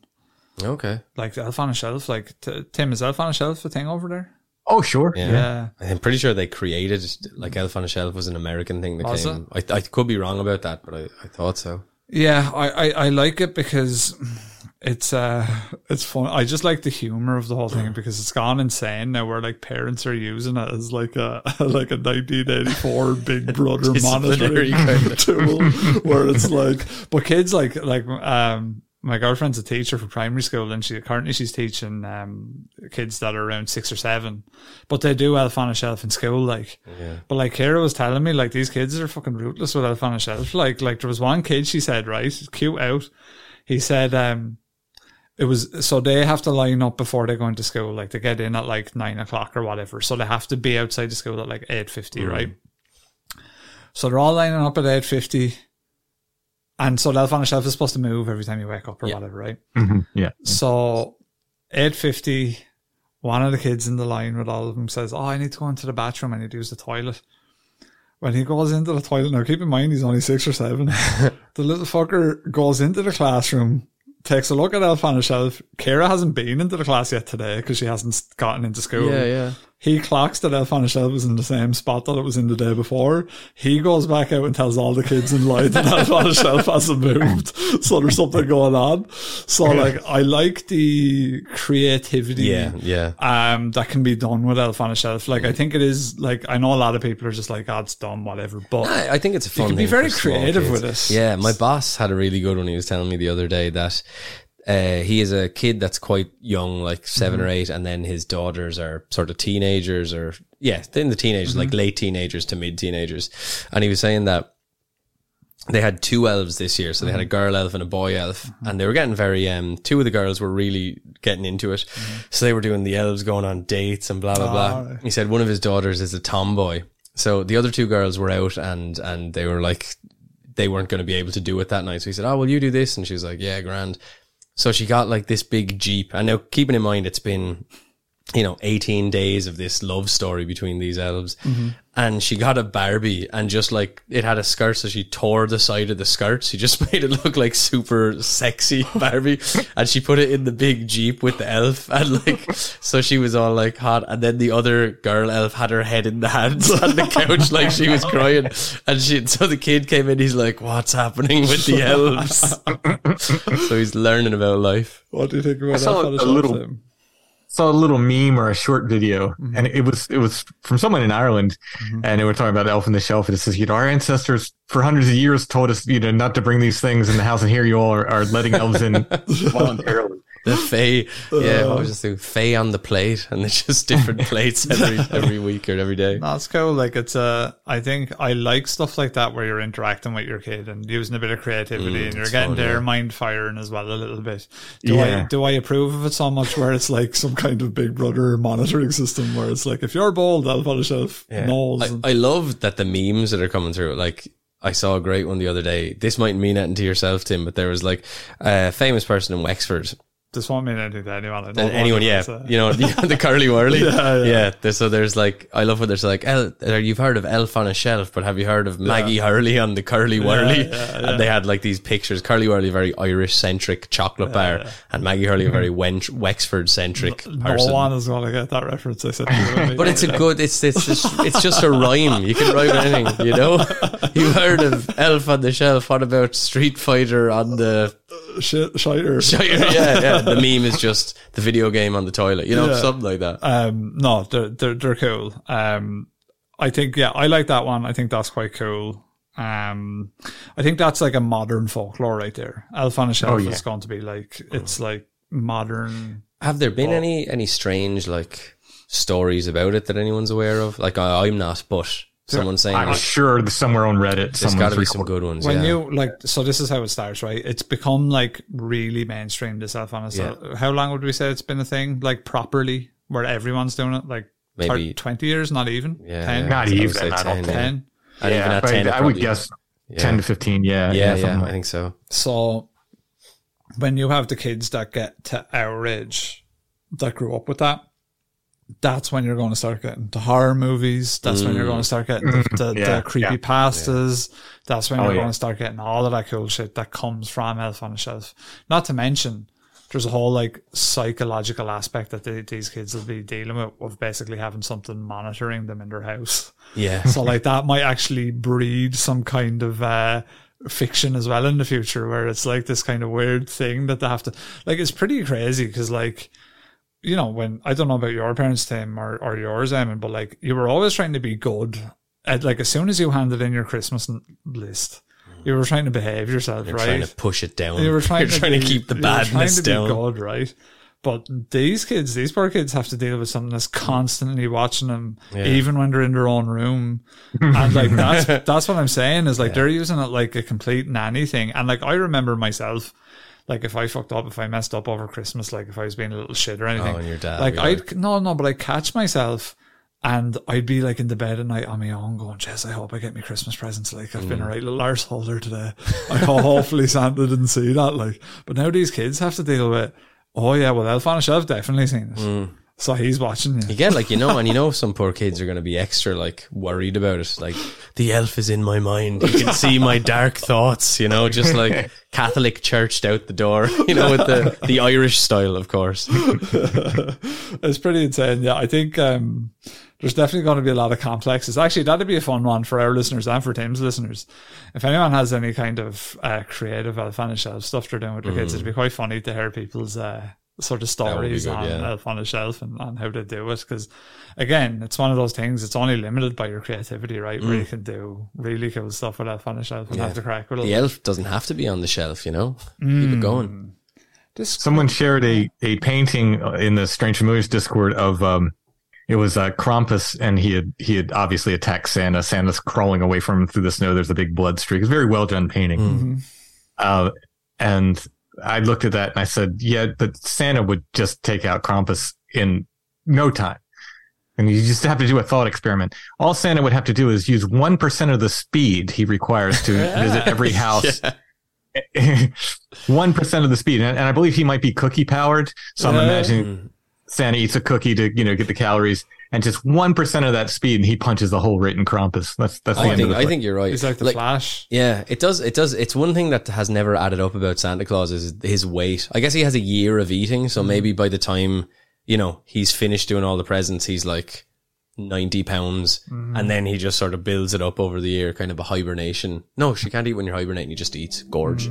Okay. Like the Elf on a Shelf, like Tim, is Elf on a Shelf a thing over there? Oh, sure. Yeah. I'm pretty sure they created, like, Elf on a Shelf was an American thing that came. I could be wrong about that, but I thought so. Yeah, I like it because it's fun. I just like the humor of the whole thing, because it's gone insane now, where, like, parents are using it as like a 1984 Big Brother monitoring kind of tool, where it's like, but kids like my girlfriend's a teacher for primary school, and she's teaching kids that are around 6 or 7, but they do Elf on a Shelf in school, like. Yeah. But like Kira was telling me, like, these kids are fucking ruthless with Elf on a Shelf. Like there was one kid, she said, right, cute out. He said, it was, so they have to line up before they go into school. Like, they get in at like 9 o'clock or whatever, so they have to be outside the school at like 8:50, right? So they're all lining up at 8:50. And so the Elf on a Shelf is supposed to move every time you wake up or whatever, right? Mm-hmm. Yeah. So 8:50, one of the kids in the line with all of them says, oh, I need to go into the bathroom, I need to use the toilet. When he goes into the toilet, now keep in mind he's only 6 or 7, the little fucker goes into the classroom, takes a look at Elf on a Shelf. Kara hasn't been into the class yet today because she hasn't gotten into school. Yeah. He clocks that Elf on a Shelf is in the same spot that it was in the day before. He goes back out and tells all the kids in line that Elf on a Shelf hasn't moved. So there's something going on. So like, I like the creativity that can be done with Elf on a Shelf. Like, I think it is, like, I know a lot of people are just like, oh, it's dumb, whatever. But I think it's a fun thing. You can be very creative with it. Yeah, my boss had a really good one. He was telling me the other day that he is a kid that's quite young, like 7 or 8, and then his daughters are sort of teenagers, or then the teenagers, like late teenagers to mid teenagers. And he was saying that they had 2 elves this year, so they had a girl elf and a boy elf, and they were getting very 2 of the girls were really getting into it, so they were doing the elves going on dates and blah blah blah. He said one of his daughters is a tomboy, so the other 2 girls were out and they were like, they weren't going to be able to do it that night, so he said, oh, will you do this? And she was like, yeah, grand. So she got like this big Jeep. And now, keeping in mind, it's been, 18 days of this love story between these elves. And she got a Barbie, and just like, it had a skirt, so she tore the side of the skirt. She just made it look like super sexy Barbie. And she put it in the big Jeep with the elf. And like, so she was all like hot. And then the other girl elf had her head in the hands on the couch, like she was crying. And so the kid came in, he's like, what's happening with the elves? So he's learning about life. What do you think about that? Saw a little meme or a short video, and it was from someone in Ireland, and they were talking about Elf on the Shelf, and it says, our ancestors for hundreds of years told us, not to bring these things in the house, and here you all are letting elves in voluntarily. The Fae, I was just thinking Fae on the plate, and it's just different plates every week or every day. That's cool. Like, it's I think I like stuff like that where you're interacting with your kid and using a bit of creativity, and you're getting their mind firing as well a little bit. Do I approve of it so much where it's like some kind of Big Brother monitoring system where it's like, if you're bold, Elf on a Shelf knows. I love that the memes that are coming through, like, I saw a great one the other day. This might mean nothing to yourself, Tim, but there was like a famous person in Wexford. This won't mean anything to anyone. The curly whirly. So there's like, I love what there's like, you've heard of Elf on a Shelf, but have you heard of Maggie Hurley on the curly whirly? And they had like these pictures, curly whirly, very Irish centric chocolate bar, and Maggie Hurley, a very Wexford centric person. No one is going to get that reference. I said, but it's a good, it's just a rhyme. You can rhyme anything, You've heard of Elf on the Shelf. What about Street Fighter on the Shire? Yeah. The meme is just the video game on the toilet, something like that. No, they're cool. I think, I like that one. I think that's quite cool. I think that's like a modern folklore right there. Elf on a Shelf is going to be like, it's like modern. Have there been any strange like stories about it that anyone's aware of? Like, I'm not, but someone's saying, I'm sure somewhere on Reddit, there's got to be some good ones. When you like, so this is how it starts, right? It's become like really mainstream. This Elf on a Shelf. How long would we say it's been a thing? Like properly, where everyone's doing it? Like maybe 20 years, not even. 10. Not even. I don't 10. Yeah, 10 I would guess 10 to 15. Yeah. I think so. So when you have the kids that get to our age that grew up with that, that's when you're going to start getting the horror movies. That's when you're going to start getting the creepy pastas. That's when you're going to start getting all of that cool shit that comes from Elf on a Shelf. Not to mention, there's a whole like psychological aspect that these kids will be dealing with, of basically having something monitoring them in their house. Yeah. So like that might actually breed some kind of fiction as well in the future, where it's like this kind of weird thing that they have to, like, it's pretty crazy because like, when I don't know about your parents' time or yours, Eamon, but like you were always trying to be good at, like, as soon as you handed in your Christmas list, you were trying to behave yourself, right? Trying to push it down. You were trying to keep the badness down. You were trying to be good, right? But these poor kids have to deal with something that's constantly watching them, even when they're in their own room. And like, that's what I'm saying is like, they're using it like a complete nanny thing. And like, I remember myself, like, if I fucked up, if I messed up over Christmas, like if I was being a little shit or anything, and your dad, like but I'd catch myself and I'd be like in the bed at night on my own going, Jess, I hope I get my Christmas presents. Like, I've been a right little arseholder today. I hopefully Santa didn't see that. Like, but now these kids have to deal with, well, Elf on a Shelf definitely seen it. So he's watching. You get like, and you know some poor kids are going to be extra like worried about it. Like, the elf is in my mind. You can see my dark thoughts, just like Catholic churched out the door, with the Irish style, of course. It's pretty insane. Yeah, I think there's definitely going to be a lot of complexes. Actually, that'd be a fun one for our listeners and for Tim's listeners. If anyone has any kind of creative Elf on a Shelf stuff they're doing with their kids, it'd be quite funny to hear people's... sort of stories good, on Elf on a Shelf and on how to do it, because again it's one of those things, it's only limited by your creativity, right? Where you can do really cool stuff with Elf on a Shelf and have to crack with it. The elf doesn't have to be on the shelf, keep it going. Someone shared a painting in the Strange Familiars Discord of it was Krampus, and he had obviously attacked Santa. Santa's crawling away from him through the snow. There's a big blood streak. It's a very well done painting. And I looked at that and I said, yeah, but Santa would just take out Krampus in no time. And you just have to do a thought experiment. All Santa would have to do is use 1% of the speed he requires to visit every house. 1% of the speed. And I believe he might be cookie powered. So I'm imagining Santa eats a cookie to, get the calories. And just 1% of that speed, and he punches the whole written Krampus. That's the end of it. I think you're right. It's like the Flash. Yeah, it does. It's one thing that has never added up about Santa Claus is his weight. I guess he has a year of eating, so maybe by the time, he's finished doing all the presents, he's like 90 pounds, and then he just sort of builds it up over the year, kind of a hibernation. No, she can't eat when you're hibernating, you just eat. Gorge.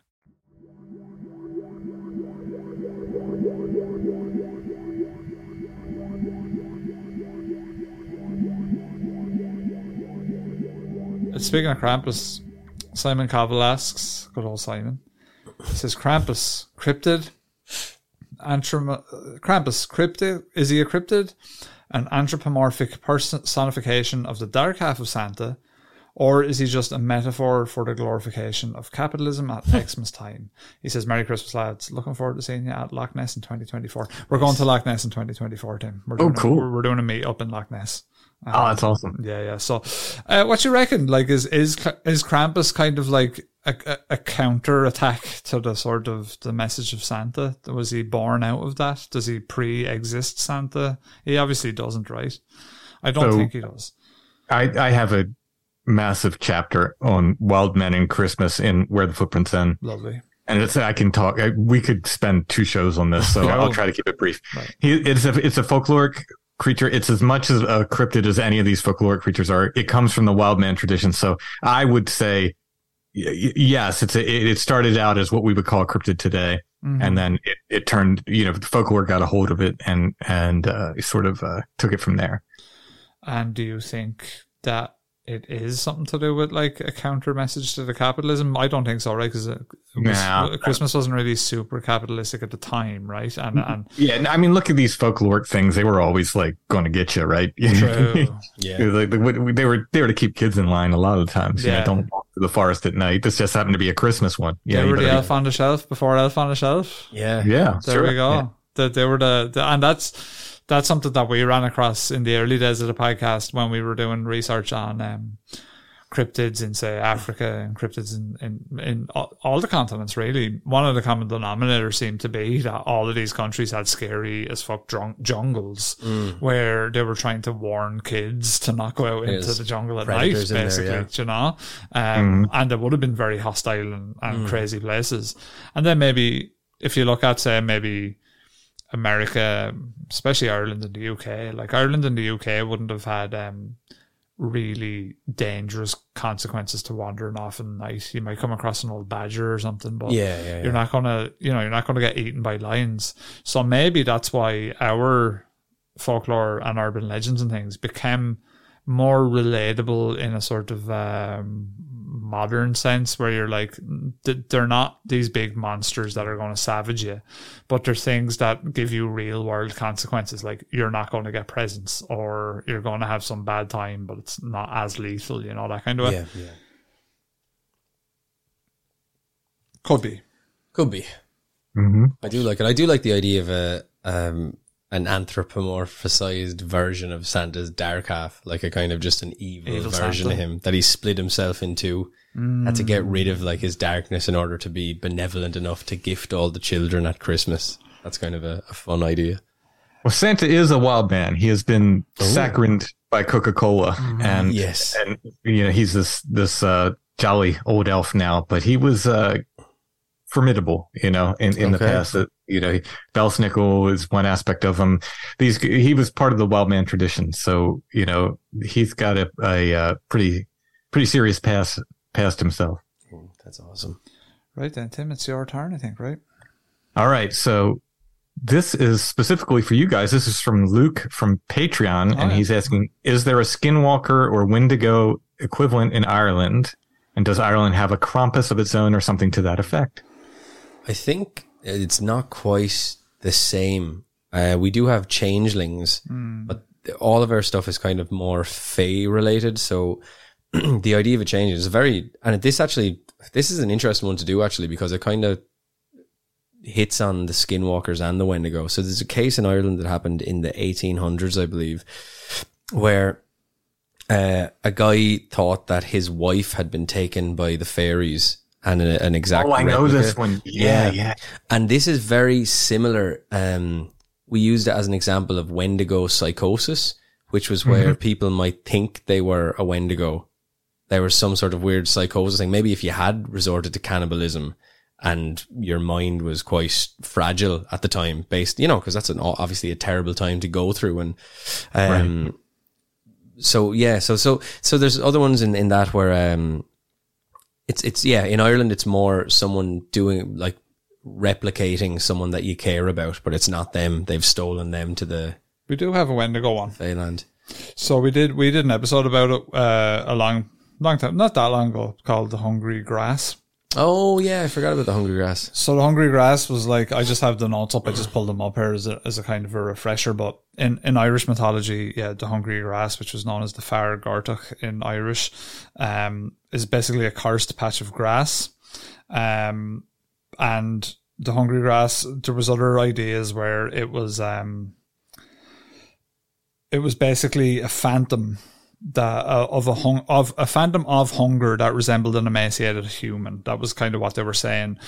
Speaking of Krampus, Simon Cobble asks, good old Simon, he says, Krampus, cryptid? Krampus, cryptid? Is he a cryptid? An anthropomorphic personification of the dark half of Santa, Or is he just a metaphor for the glorification of capitalism at Xmas time? He says, Merry Christmas, lads. Looking forward to seeing you at Loch Ness in 2024. We're going to Loch Ness in 2024, Tim. Cool. We're doing a meet-up in Loch Ness. Oh, that's awesome. Yeah. So what you reckon? Like, is Krampus kind of like a counter-attack to the sort of the message of Santa? Was he born out of that? Does he pre-exist Santa? He obviously doesn't, right? I don't think he does. I have a massive chapter on Wild Men and Christmas in Where the Footprints End. Lovely. And it's, I can talk. We could spend two shows on this, so I'll try to keep it brief. Right. It's a folkloric creature. It's as much as a cryptid as any of these folkloric creatures are. It comes from the wild man tradition. So I would say, yes, it started out as what we would call a cryptid today. Mm-hmm. And then it turned, the folklore got a hold of it and sort of took it from there. And do you think that it is something to do with like a counter message to the capitalism? I don't think so, right? Because Christmas wasn't really super capitalistic at the time, right? And yeah, I mean, look at these folkloric things; they were always like going to get you, right? True. Yeah, like, they were to keep kids in line a lot of the times. Yeah, don't walk through the forest at night. This just happened to be a Christmas one. Yeah, they were the Elf on the Shelf before Elf on a Shelf. Yeah. There we go. Yeah. They were and that's something that we ran across in the early days of the podcast when we were doing research on cryptids in, say, Africa and cryptids in all the continents, really. One of the common denominators seemed to be that all of these countries had scary as fuck jungles where they were trying to warn kids to not go out into the jungle at night, basically, there, yeah. And they would have been very hostile and crazy places. And then maybe if you look at, say, maybe America, especially Ireland and the UK, like Ireland and the UK wouldn't have had really dangerous consequences to wandering off at night. You might come across an old badger or something, but you're not gonna, you're not gonna get eaten by lions. So maybe that's why our folklore and urban legends and things became more relatable in a sort of modern sense, where you're like, they're not these big monsters that are going to savage you, but they're things that give you real world consequences, like you're not going to get presents or you're going to have some bad time, but it's not as lethal, that kind of way. Yeah. Could be. Mm-hmm. I do like it. I do like the idea of an anthropomorphized version of Santa's dark half, like a kind of just an evil version Santa. Of him that he split himself into, had to get rid of like his darkness in order to be benevolent enough to gift all the children at Christmas. That's kind of a fun idea. Well, Santa is a wild man. He has been saccharine by Coca-Cola, and he's this jolly old elf now, but he was formidable, in the past. Belsnickel is one aspect of him. He was part of the wild man tradition, so he's got a pretty serious past himself. That's awesome. Right then, Tim, it's your turn, I think, right? All right, so this is specifically for you guys. This is from Luke from Patreon, and he's asking, is there a skinwalker or Wendigo equivalent in Ireland, and does Ireland have a Krampus of its own or something to that effect? I think it's not quite the same. We do have changelings, but all of our stuff is kind of more fae related. So the idea of a changeling is this is an interesting one to do actually, because it kind of hits on the skinwalkers and the Wendigo. So there's a case in Ireland that happened in the 1800s, I believe, where a guy thought that his wife had been taken by the fairies. And an exact replica. Know this one. Yeah. And this is very similar. We used it as an example of Wendigo psychosis, which was where people might think they were a Wendigo. There was some sort of weird psychosis thing. Maybe if you had resorted to cannibalism and your mind was quite fragile at the time, based, because that's obviously a terrible time to go through. And so there's other ones in that where It's in Ireland it's more someone doing like replicating someone that you care about, but it's not them. They've stolen them to the. We do have a Wendigo one. Feyland. So we did an episode about it a long time, not that long ago, called The Hungry Grass. Oh, yeah. I forgot about the Hungry Grass. So the Hungry Grass was like, I just have the notes up. I just pulled them up here as a kind of a refresher. But in Irish mythology, yeah, the Hungry Grass, which was known as the Far Gortach in Irish, is basically a cursed patch of grass. And the Hungry Grass, there was other ideas where it was basically a phantom of hunger that resembled an emaciated human. That was kind of what they were saying,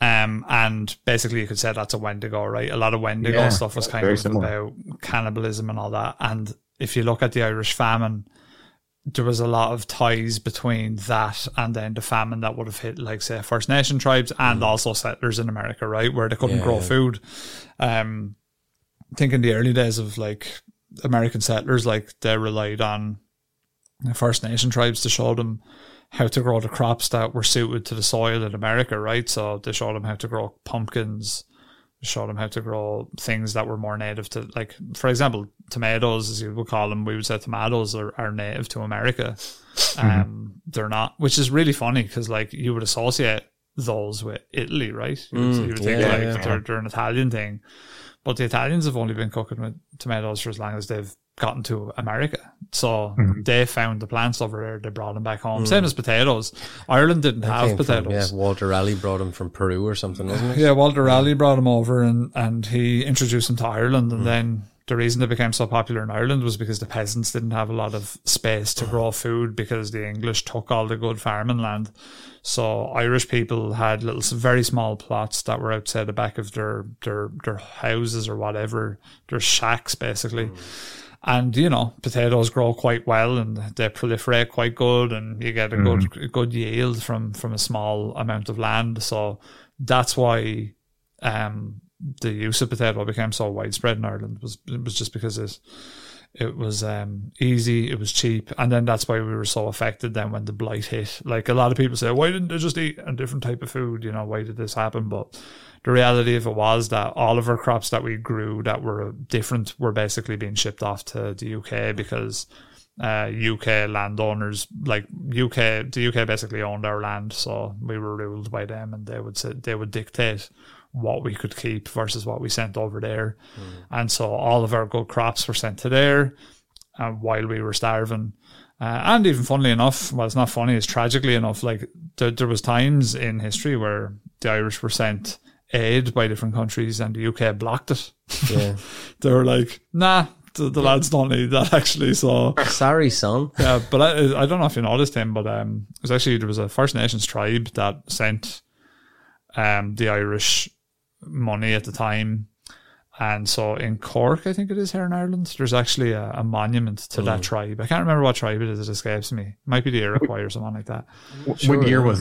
and basically you could say that's a Wendigo, right? A lot of Wendigo stuff was kind of about cannibalism and all that. And if you look at the Irish famine, there was a lot of ties between that and then the famine that would have hit, like, say, First Nation tribes and also settlers in America, right, where they couldn't grow food. I think in the early days of, like, American settlers, like, they relied on the First Nation tribes to show them how to grow the crops that were suited to the soil in America, right? So they showed them how to grow pumpkins, they showed them how to grow things that were more native to, like, for example, tomatoes, as you would call them. We would say tomatoes are native to America. They're not, which is really funny because, like, you would associate those with Italy, right? So you would think, they're an Italian thing. But the Italians have only been cooking with tomatoes for as long as they've gotten to America. So they found the plants over there. They brought them back home. Same as potatoes. Ireland didn't have potatoes. Walter Raleigh brought them from Peru or something, wasn't it? Yeah, Walter Raleigh brought them over and he introduced them to Ireland. And then the reason they became so popular in Ireland was because the peasants didn't have a lot of space to grow food because the English took all the good farming land. So Irish people had little, very small plots that were outside the back of their houses or whatever, their shacks basically. And, you know, potatoes grow quite well and they proliferate quite good and you get a good yield from a small amount of land. So that's why the use of potato became so widespread in Ireland. It was just because it was easy, it was cheap, and then that's why we were so affected then when the blight hit. Like, a lot of people say, why didn't they just eat a different type of food? You know, why did this happen? But the reality of it was that all of our crops that we grew that were different were basically being shipped off to the UK because UK landowners, like the UK basically owned our land, so we were ruled by them, and they would dictate what we could keep versus what we sent over there. And so all of our good crops were sent to there while we were starving. And even funnily enough, well, it's not funny, it's tragically enough, like there was times in history where the Irish were sent aid by different countries and the UK blocked it. Yeah. They were like, nah, the lads don't need that, actually. So sorry, son. Yeah, but I don't know if you noticed him, but it was actually, there was a First Nations tribe that sent the Irish money at the time, and so in Cork, I think it is, here in Ireland, there's actually a monument to that tribe. I can't remember what tribe it is, it escapes me. It might be the Iroquois or something like that. What year was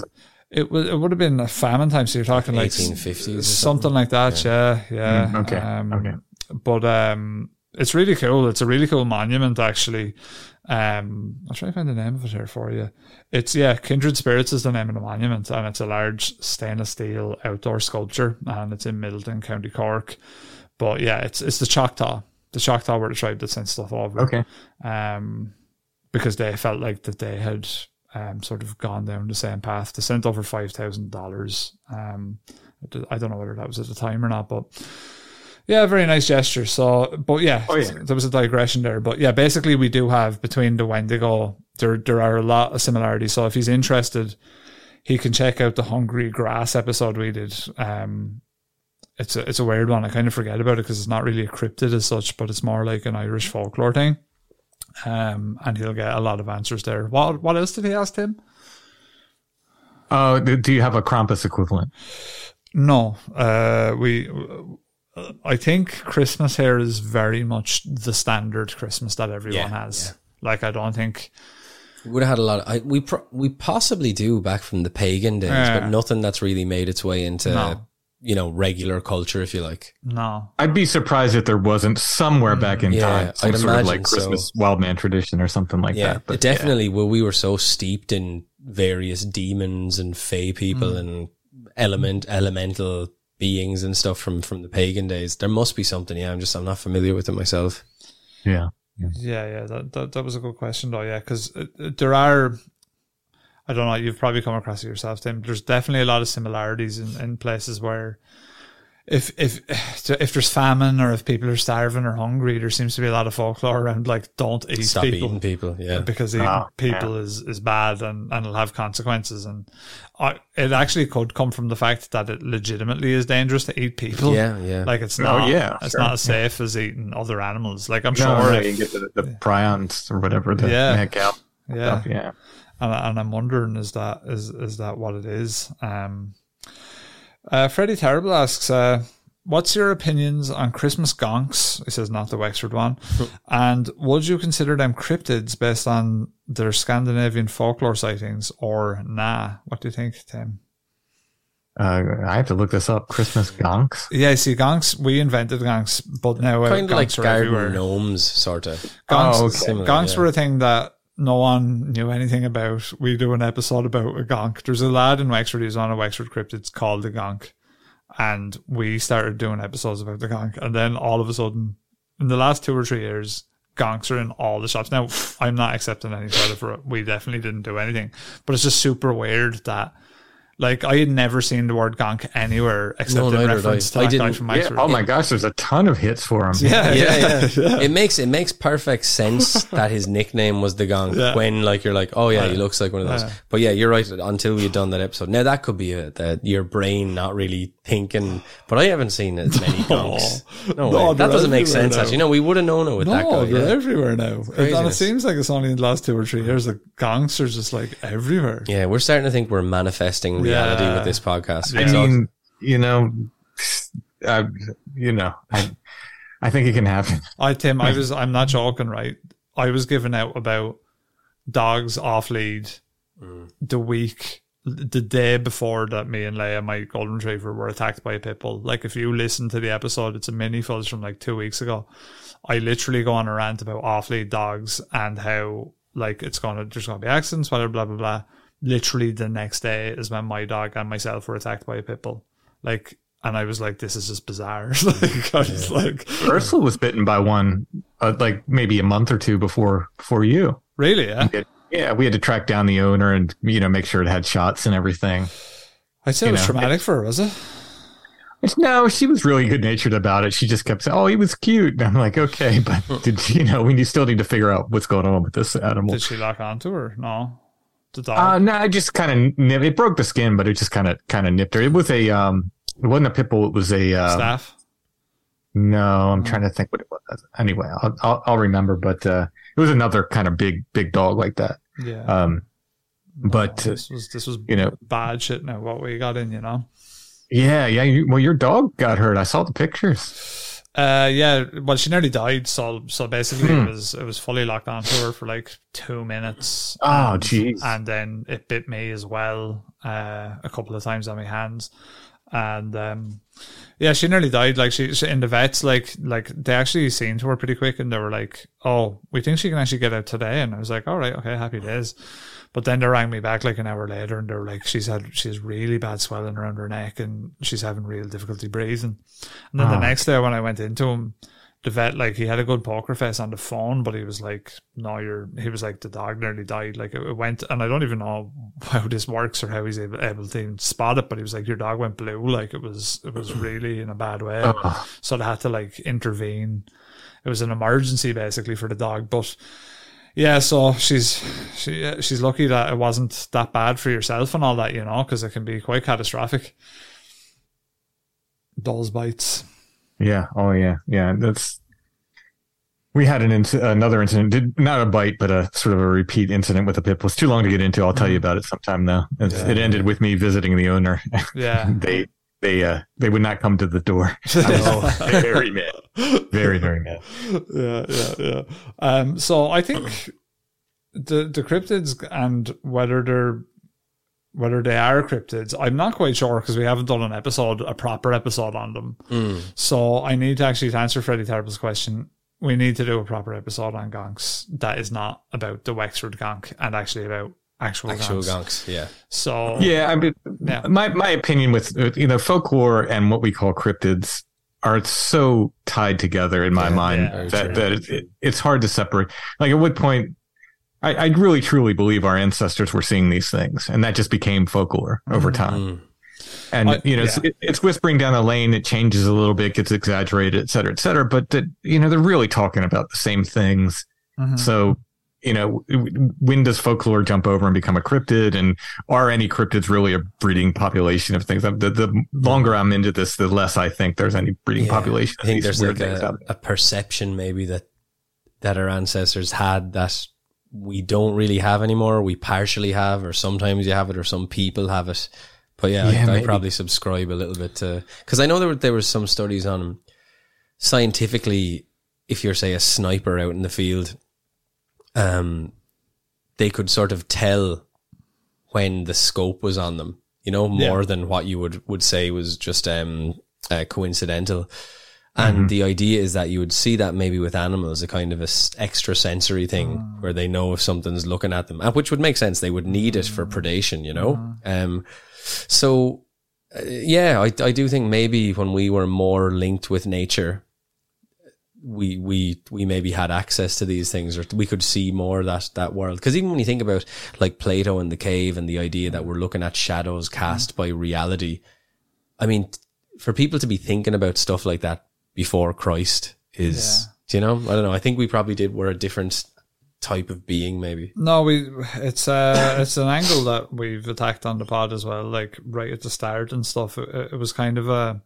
it? It would have been a famine time, so you're talking like 1850s, something like that. Yeah. Okay. But it's really cool. It's a really cool monument, actually. I'll try to find the name of it here for you. It's, Kindred Spirits is the name of the monument, and it's a large stainless steel outdoor sculpture, and it's in Middleton, County Cork. But yeah, it's the Choctaw. The Choctaw were the tribe that sent stuff over. Okay. Because they felt like that they had sort of gone down the same path. They sent over $5,000. I don't know whether that was at the time or not, but yeah, very nice gesture. So, but there was a digression there. But yeah, basically we do have, between the Wendigo, there are a lot of similarities. So if he's interested, he can check out the Hungry Grass episode we did. It's a weird one. I kind of forget about it because it's not really a cryptid as such, but it's more like an Irish folklore thing. And he'll get a lot of answers there. What else did he ask him? Do you have a Krampus equivalent? No. I think Christmas here is very much the standard Christmas that everyone has. Yeah. Like, I don't think we would have had a lot. We possibly do back from the pagan days, but nothing that's really made its way into regular culture, if you like. No, I'd be surprised if there wasn't somewhere back in time some sort of like Christmas wild man tradition or something like that. But definitely, we were so steeped in various demons and fae people and elemental beings and stuff from the pagan days. There must be something. I'm not familiar with it myself. That was a good question though. Because there are, I don't know, you've probably come across it yourself, Tim. There's definitely a lot of similarities in places where if there's famine or if people are starving or hungry, there seems to be a lot of folklore around like don't eat Stop people. Eating people, yeah. Because eating people is bad and it'll have consequences. And it actually could come from the fact that it legitimately is dangerous to eat people. Yeah, yeah. Like it's not as safe as eating other animals. Like I'm sure you get the prions or whatever the neck out. Yeah. Stuff, yeah. And I'm wondering, is that what it is? Freddie Terrible asks, what's your opinions on Christmas gonks? He says not the Wexford one. And would you consider them cryptids based on their Scandinavian folklore sightings or nah? What do you think, Tim? I have to look this up. Christmas gonks? Yeah, see, gonks, we invented gonks, but now kind of like garden gnomes, sort of. Gonks were a thing that no one knew anything about. We do an episode about a gonk. There's a lad in Wexford who's on a Wexford cryptid called the Gonk, and we started doing episodes about the Gonk, and then all of a sudden in the last 2 or 3 years gonks are in all the shops now. I'm not accepting any credit for it. We definitely didn't do anything, but it's just super weird that like I had never seen the word gonk anywhere except in reference to that guy from Wexford. Yeah, oh my gosh, there's a ton of hits for him. Yeah. It makes perfect sense that his nickname was the Gonk when like you're like, oh yeah, he looks like one of those. Yeah. But yeah, you're right, until we've done that episode. Now that could be your brain not really thinking, but I haven't seen as many gonks. No way. That doesn't make sense now. Actually. No, we would have known it with that guy. They're everywhere now. It seems like it's only in the last 2 or 3 years the gonks are just like everywhere. Yeah, we're starting to think we're manifesting reality with this podcast. I mean, I think it can happen. Tim, I'm not joking, right? I was giving out about dogs off lead the day before that me and Leia, my golden retriever, were attacked by a pit bull. Like, if you listen to the episode, it's a mini fuzz from like 2 weeks ago. I literally go on a rant about off lead dogs and how like there's gonna be accidents, whatever, blah blah blah. Literally the next day is when my dog and myself were attacked by a pit bull. Like, and I was like, this is just bizarre. Like, I was like, Ursula was bitten by one like maybe a month or two before you. Really? Yeah. We had to track down the owner and make sure it had shots and everything. I'd say it was traumatic for her, was it? No, she was really good natured about it. She just kept saying, "Oh, he was cute." And I'm like, "Okay, but did we still need to figure out what's going on with this animal?" Did she lock onto her? No. The dog? No, it just kind of it broke the skin, but it just kind of nipped her. It was a it wasn't a pit bull. It was a staff. No, I'm trying to think what it was. Anyway, I'll remember. But it was another kind of big dog like that. Yeah. But this was bad shit. Now what we got in, Yeah. Well, your dog got hurt. I saw the pictures. Yeah. Well, she nearly died. So basically, it was fully locked onto her for like 2 minutes. Oh, jeez. And then it bit me as well a couple of times on my hands, and she nearly died. Like she in the vets, like they actually seen to her pretty quick, and they were like, "Oh, we think she can actually get out today." And I was like, "All right, okay, happy days." But then they rang me back like an hour later, and they were like, she has really bad swelling around her neck and she's having real difficulty breathing. And then the next day when I went into him, the vet, like, he had a good poker face on the phone, but he was like, he was like, the dog nearly died. Like, it went, and I don't even know how this works or how he's able to even spot it, but he was like, your dog went blue. Like, it was really in a bad way. So they had to like intervene. It was an emergency basically for the dog, but yeah, so she's lucky that it wasn't that bad for yourself and all that, because it can be quite catastrophic. Those bites. Yeah. Oh, yeah. Yeah. We had another incident. Not a bite, but a sort of a repeat incident with a pit bull. It's too long to get into. I'll tell you about it sometime though. It ended with me visiting the owner. Yeah. They would not come to the door. I was very mad. Very, very mad. Yeah. So I think the cryptids and whether they are cryptids, I'm not quite sure because we haven't done a proper episode on them. So I need to answer Freddie Terrible's question. We need to do a proper episode on gonks that is not about the Wexford gonk and actually about actual gonks. Yeah. So yeah, I mean, my opinion with folklore and what we call cryptids are so tied together in my mind that it's hard to separate. Like, at what point I really, truly believe our ancestors were seeing these things, and that just became folklore over time. And, it's whispering down the lane. It changes a little bit, gets exaggerated, et cetera, but that, they're really talking about the same things. Mm-hmm. So, when does folklore jump over and become a cryptid, and are any cryptids really a breeding population of things? The longer I'm into this, the less I think there's any breeding population. I think there's like a perception maybe that our ancestors had that we don't really have anymore. We partially have, or sometimes you have it, or some people have it. But I probably subscribe a little bit to, because I know there were some studies on scientifically, if you're say a sniper out in the field, they could sort of tell when the scope was on them, more than what you would say was just coincidental. And the idea is that you would see that maybe with animals, a kind of extra sensory thing where they know if something's looking at them, which would make sense. They would need it for predation, I do think maybe when we were more linked with nature, we maybe had access to these things, or we could see more that world. Because even when you think about like Plato and the cave and the idea that we're looking at shadows cast by reality, I mean, for people to be thinking about stuff like that before Christ is, I don't know. I think we probably were a different type of being, maybe. No, it's an angle that we've attacked on the pod as well, like right at the start and stuff. It was kind of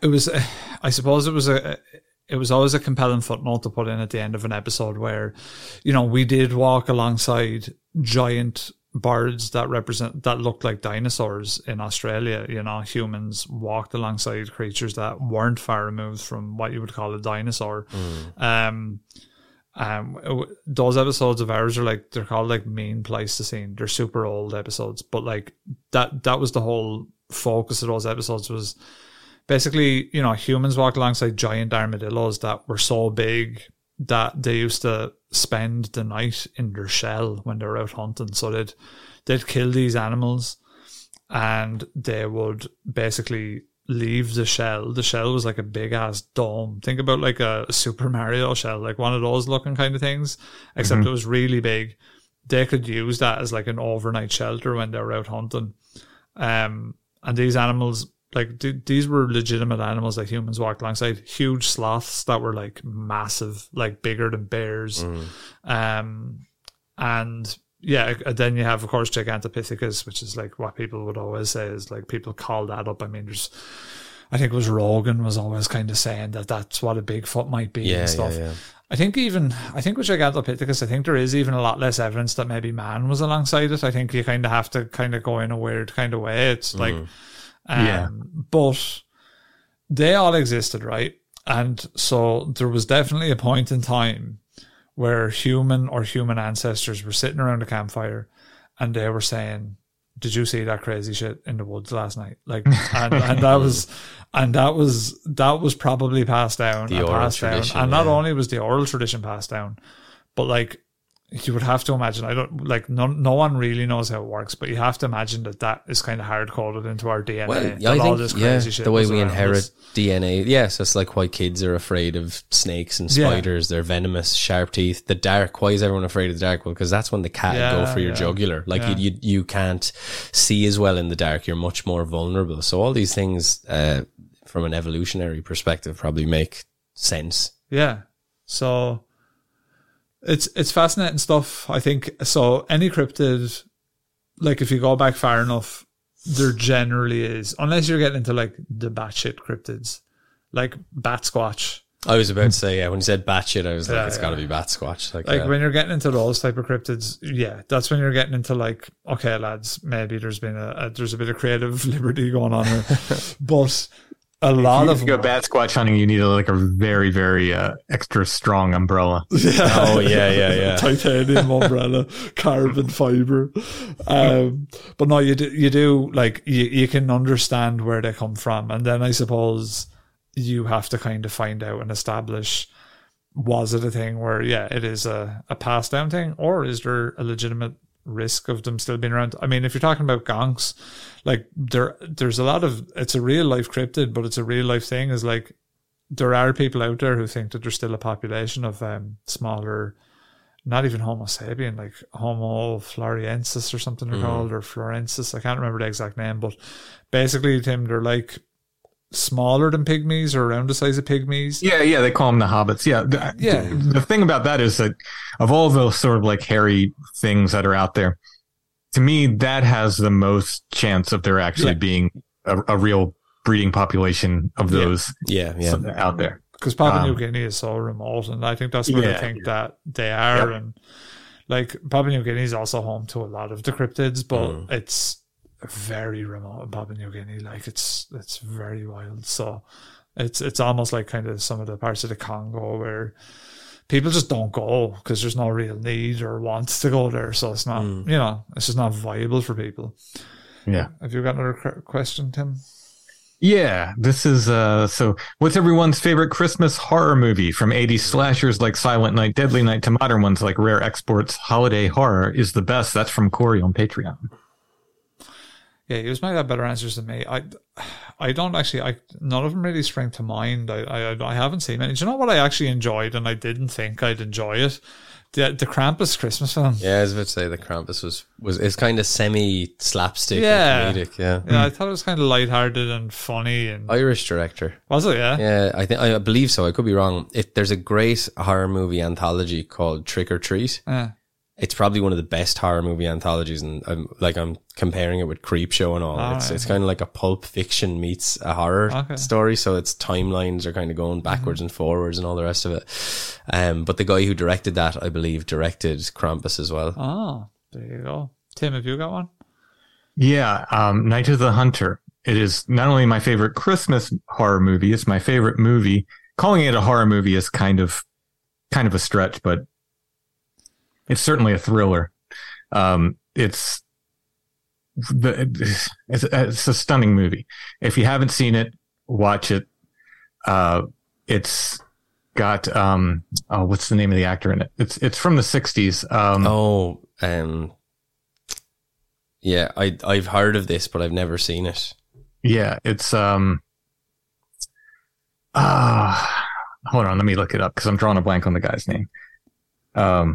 it was always a compelling footnote to put in at the end of an episode where, we did walk alongside giant birds that looked like dinosaurs in Australia. Humans walked alongside creatures that weren't far removed from what you would call a dinosaur. Those episodes of ours are like, they're called like Mean Pleistocene. They're super old episodes, but like that was the whole focus of those episodes, was basically, humans walked alongside giant armadillos that were so big that they used to spend the night in their shell when they were out hunting. So they'd kill these animals, and they would basically leave the shell. The shell was like a big ass dome. Think about like a Super Mario shell, like one of those looking kind of things, except it was really big. They could use that as like an overnight shelter when they were out hunting. And these animals, like these were legitimate animals that humans walked alongside. Huge sloths that were like massive, like bigger than bears. Then you have, of course, Gigantopithecus, which is like what people would always say is like, people call that up. I mean, I think it was Rogan was always kind of saying that that's what a Bigfoot might be and stuff. Yeah. I think with Gigantopithecus, I think there is even a lot less evidence that maybe man was alongside it. I think you kind of have to kind of go in a weird kind of way. It's like, but they all existed, right? And so there was definitely a point in time where human ancestors were sitting around a campfire and they were saying, "Did you see that crazy shit in the woods last night?" Like, and that was probably passed down. Not only was the oral tradition passed down, but like, you would have to imagine, no one really knows how it works, but you have to imagine that is kind of hard coded into our DNA. Well, I think the way we inherit DNA. Yes, it's like why kids are afraid of snakes and spiders. They're venomous, sharp teeth. The dark. Why is everyone afraid of the dark? Well, because that's when the cat go for your jugular. Like you can't see as well in the dark. You're much more vulnerable. So all these things, from an evolutionary perspective, probably make sense. Yeah. So. It's fascinating stuff, I think. So any cryptid, like if you go back far enough, there generally is, unless you're getting into like the batshit cryptids, like bat squatch. I was about to say, when you said batshit, I was like, it's got to be bat squatch. Like when you're getting into those type of cryptids, that's when you're getting into like, okay, lads, maybe there's been there's a bit of creative liberty going on here. But a lot of, if you go bat squatch hunting, you need a very, very extra strong umbrella. Yeah. Oh yeah. Titanium umbrella, carbon fiber. But no, you do like you can understand where they come from, and then I suppose you have to kind of find out and establish, was it a thing where it is a passed down thing, or is there a legitimate risk of them still being around? I mean, if you're talking about gonks, like there's a lot of, it's a real life cryptid, but it's a real life thing, is like there are people out there who think that there's still a population of smaller not even Homo sapien, like Homo floriensis or something they're called, or florensis. I can't remember the exact name, but basically, Tim, they're like smaller than pygmies or around the size of pygmies. Yeah, they call them the hobbits. Yeah. The thing about that is that of all those sort of like hairy things that are out there, to me, that has the most chance of there actually being a real breeding population of those out there. Because Papua New Guinea is so remote, and I think that's where they think that they are. Yep. And like Papua New Guinea is also home to a lot of the cryptids, but it's very remote in Papua New Guinea. Like it's very wild. So it's almost like kind of some of the parts of the Congo where people just don't go because there's no real need or wants to go there. So it's not, it's just not viable for people. Yeah. Have you got another question, Tim? Yeah, this is so what's everyone's favorite Christmas horror movie? From 80s slashers like Silent Night, Deadly Night to modern ones like Rare Exports, Holiday Horror is the best. That's from Corey on Patreon. Yeah, you might have better answers than me. I don't actually, none of them really spring to mind. I haven't seen any. Do you know what I actually enjoyed and I didn't think I'd enjoy it? The Krampus Christmas film. Yeah, I was about to say the Krampus was kind of semi slapstick and comedic. Yeah, I thought it was kind of lighthearted and funny. And Irish director, was it? Yeah, I believe so. I could be wrong. There's a great horror movie anthology called Trick or Treat. It's probably one of the best horror movie anthologies, and I'm comparing it with Creepshow and all. It's kind of like a Pulp Fiction meets a horror story, so its timelines are kind of going backwards and forwards and all the rest of it. But the guy who directed that, I believe, directed Krampus as well. Oh, there you go. Tim, have you got one? Yeah, Night of the Hunter. It is not only my favorite Christmas horror movie, it's my favorite movie. Calling it a horror movie is kind of a stretch, but it's certainly a thriller. It's a stunning movie. If you haven't seen it, watch it. It's got what's the name of the actor in it? It's from the 60s. Yeah, I've heard of this, but I've never seen it. Yeah, it's hold on, let me look it up because I'm drawing a blank on the guy's name.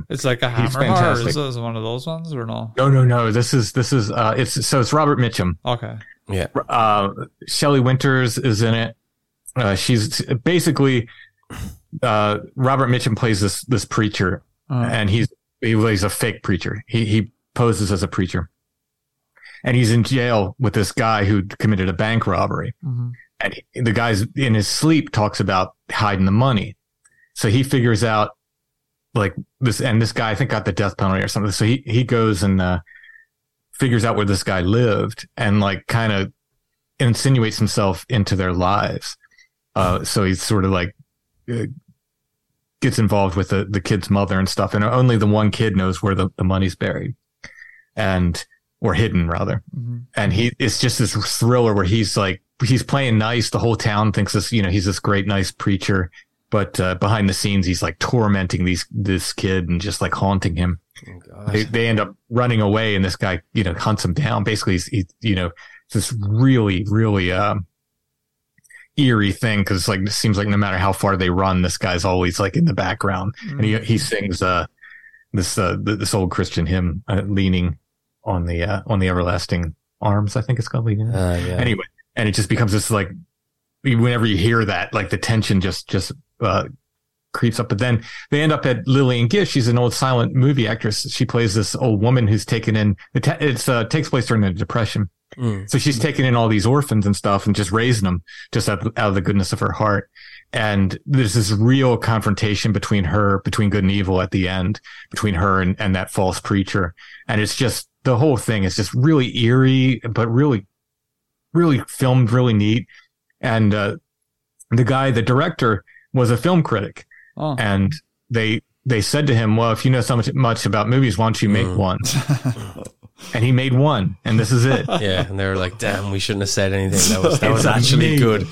It's like a hammer horror. Is this one of those ones or no? No. This is it's Robert Mitchum. Okay. Yeah. Shelley Winters is in it. She's basically Robert Mitchum plays this preacher, and he's a fake preacher. He poses as a preacher, and he's in jail with this guy who committed a bank robbery, and the guy's in his sleep talks about hiding the money, so he figures out. Like this, and this guy, I think, got the death penalty or something. So he goes and figures out where this guy lived and like kind of insinuates himself into their lives. So he's sort of like gets involved with the kid's mother and stuff. And only the one kid knows where the money's buried or hidden rather. Mm-hmm. And it's just this thriller where he's playing nice. The whole town thinks this, he's this great, nice preacher. But behind the scenes, he's like tormenting this kid and just like haunting him. Oh, gosh. They end up running away, and this guy, hunts him down. Basically, it's this really, really eerie thing because it seems like no matter how far they run, this guy's always like in the background, and he sings this old Christian hymn, leaning on the everlasting arms. I think it's called leaning. Yeah. Anyway, and it just becomes this like whenever you hear that, like the tension just. Creeps up, but then they end up at Lillian Gish. She's an old silent movie actress. She plays this old woman who's taken in. It takes place during the Depression, so she's taking in all these orphans and stuff, and just raising them just out of the goodness of her heart. And there's this real confrontation between good and evil at the end, between her and that false preacher. And it's just the whole thing is just really eerie, but really, really filmed, really neat. And the guy, the director, was a film critic, and they said to him, well, if you know so much about movies, why don't you make one? And he made one, and this is it. Yeah, and they were like, damn, we shouldn't have said anything. That was actually good.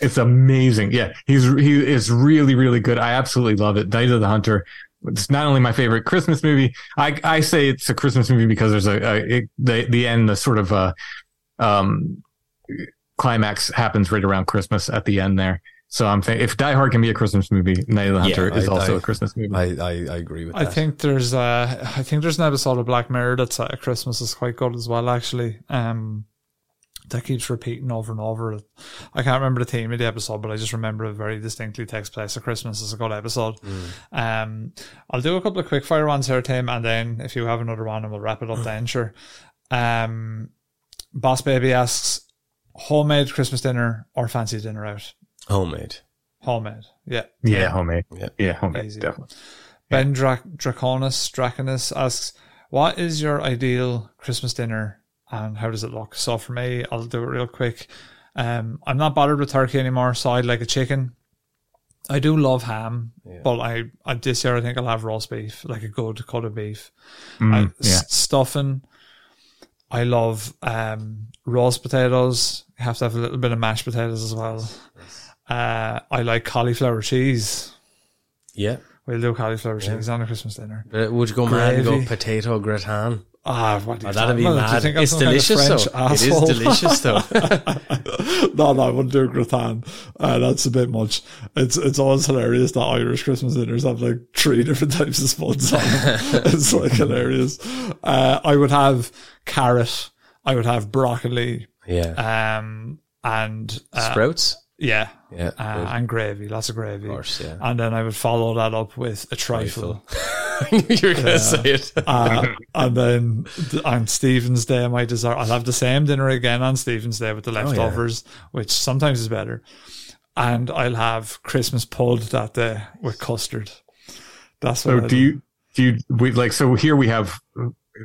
It's amazing. Yeah, he is really, really good. I absolutely love it. Night of the Hunter. It's not only my favorite Christmas movie. I say it's a Christmas movie because there's the end, the sort of climax happens right around Christmas at the end there. So I'm thinking, if Die Hard can be a Christmas movie, Night of the Hunter is also a Christmas movie. I agree with that. I think there's an episode of Black Mirror that's at Christmas is quite good as well, actually. That keeps repeating over and over. I can't remember the theme of the episode, but I just remember it very distinctly takes place at Christmas. It's a good episode. I'll do a couple of quick fire ones here, Tim, and then if you have another one, and we'll wrap it up then, sure. Boss Baby asks, homemade Christmas dinner or fancy dinner out? Homemade. Homemade. Easy. Definitely. Ben Draconis asks, what is your ideal Christmas dinner and how does it look? So for me, I'll do it real quick. I'm not bothered with turkey anymore, so I'd like a chicken. I do love ham, but I this year I think I'll have roast beef, like a good cut of beef. Stuffing, I love roast potatoes. You have to have a little bit of mashed potatoes as well. I like cauliflower cheese. Yeah. We'll do cauliflower cheese on a Christmas dinner. But would you go mad and go potato gratin? That'd be mad. It's delicious, though. No, I wouldn't do gratin. That's a bit much. It's always hilarious that Irish Christmas dinners have like three different types of spuds on them. It's like hilarious. I would have carrot. I would have broccoli. Yeah. And sprouts. Yeah. And gravy, lots of gravy. Of course, yeah. And then I would follow that up with a trifle. You're going to say it. And then on Stephen's Day, my dessert, I'll have the same dinner again on Stephen's Day with the leftovers, which sometimes is better. And I'll have Christmas pud that day with custard. That's what. So do you, here we have,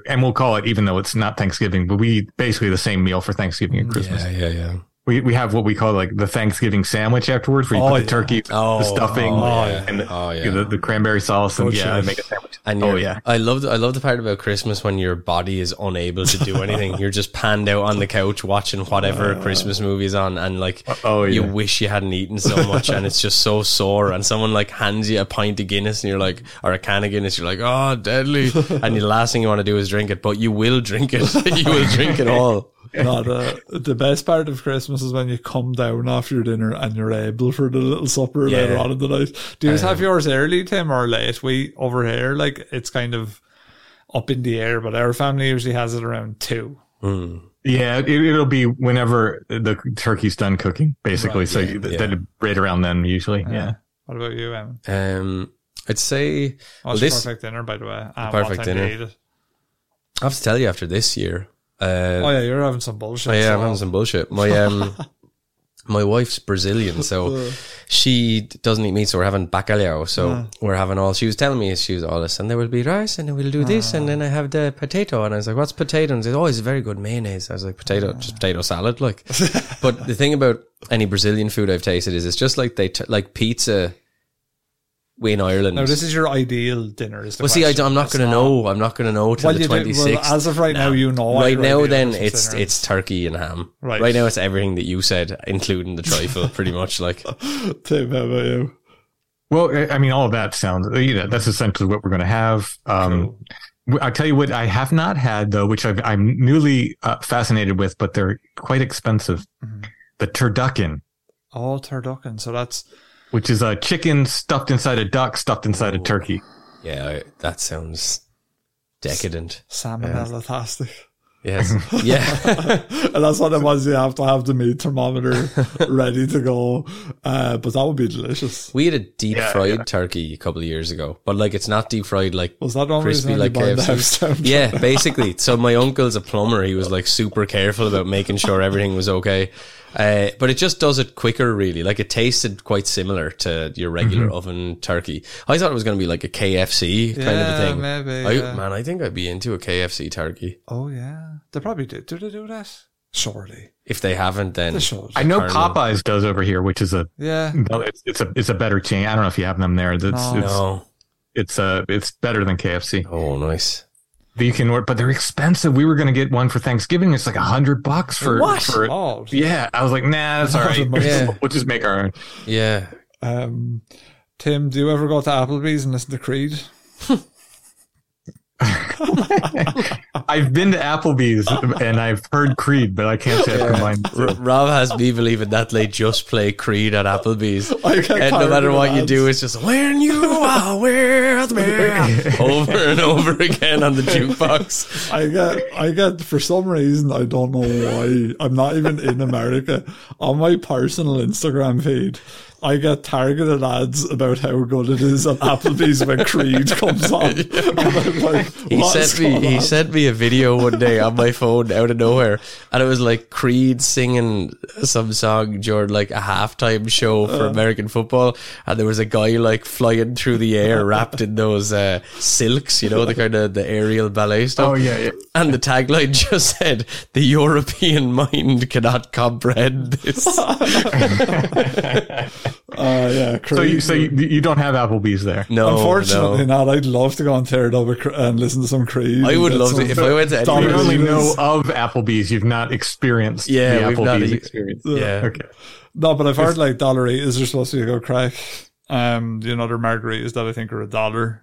and we'll call it, even though it's not Thanksgiving, but we basically the same meal for Thanksgiving and Christmas. Yeah. We have what we call like the Thanksgiving sandwich afterwards, where you put the turkey, the stuffing, and the cranberry sauce, and I make a sandwich. And I love the part about Christmas when your body is unable to do anything. You're just panned out on the couch watching whatever Christmas movie's on, and like you wish you hadn't eaten so much, and it's just so sore. And someone like hands you a pint of Guinness, and you're like, or a can of Guinness, you're like, oh, deadly. And the last thing you want to do is drink it, but you will drink it. You will drink it all. No, the best part of Christmas is when you come down after your dinner and you're able for the little supper later on in the night. Do you have yours early, Tim, or late? We over here, like, it's kind of up in the air, but our family usually has it around 2. Yeah, it'll be whenever the turkey's done cooking, basically. Right, so right around then, usually. Yeah. What about you, Evan? I'd say this perfect dinner, by the way. Perfect dinner. I have to tell you, after this year. You're having some bullshit. I'm having some bullshit. My my wife's Brazilian, so she doesn't eat meat, so we're having bacalhau. So we're having all. She was telling me she was all this, and there will be rice, and we'll do this, and then I have the potato, and I was like, "What's potato?" And she's always very good mayonnaise. I was like, "Potato, just potato salad." Like, but the thing about any Brazilian food I've tasted is it's just like like pizza. Way in Ireland. No, this is your ideal dinner. Is the question. See, I'm not going to know. I'm not going to know till the 26th. Well, as of right now, you know. Right now, then it's turkey and ham. Right now, it's everything that you said, including the trifle, pretty much. Like, Tim, how about you? Well, I mean, all of that sounds. You know, that's essentially what we're going to have. Cool. I'll tell you what I have not had though, which I'm newly fascinated with, but they're quite expensive. Mm-hmm. The turducken. Oh, turducken. So that's. Which is a chicken stuffed inside a duck, stuffed inside a turkey. Yeah, that sounds decadent. Salmonella-tastic. Yes. Yeah. And that's what it was. You have to have the meat thermometer ready to go. But that would be delicious. We had a deep-fried turkey a couple of years ago. But, like, it's not deep-fried, like, was that crispy, like KFC. Yeah, basically. So my uncle's a plumber. He was, like, super careful about making sure everything was okay. But it just does it quicker, really. Like, it tasted quite similar to your regular oven turkey. I thought it was going to be like a KFC kind of a thing. Maybe, man, I think I'd be into a KFC turkey. Oh, yeah. They probably did. Do they do that? Surely. If they haven't, then... I know Popeyes does over here, which is a... Yeah. No, it's a better chain. I don't know if you have them there. It's better than KFC. Oh, nice. You can order, but they're expensive. We were going to get one for Thanksgiving. It's like $100 for I was like, nah, that's all right. We'll just make our own. Yeah. Tim, do you ever go to Applebee's and listen to Creed? I've been to Applebee's and I've heard Creed, but I can't say I've combined it. Rob has me believing that they just play Creed at Applebee's. And no matter what you do, it's just when you are with me over and over again on the jukebox. I get for some reason, I don't know why, I'm not even in America, on my personal Instagram feed, I get targeted ads about how good it is at Applebee's when Creed comes on. Like, he sent me a video one day on my phone out of nowhere, and it was like Creed singing some song during like a halftime show for American football, and there was a guy like flying through the air wrapped in those silks, you know, the kind of the aerial ballet stuff. Oh yeah, yeah. And the tagline just said, "The European mind cannot comprehend this." Yeah, Creed. So you don't have Applebee's there? No, unfortunately not. I'd love to go on Teardown and listen to some Creed. I would love to if I went to any. You only know of Applebee's. You've not experienced the Applebee's experience. Yeah, okay. No, but I've heard like dollaritas are supposed to go crack. You know, there are margaritas that I think are $1.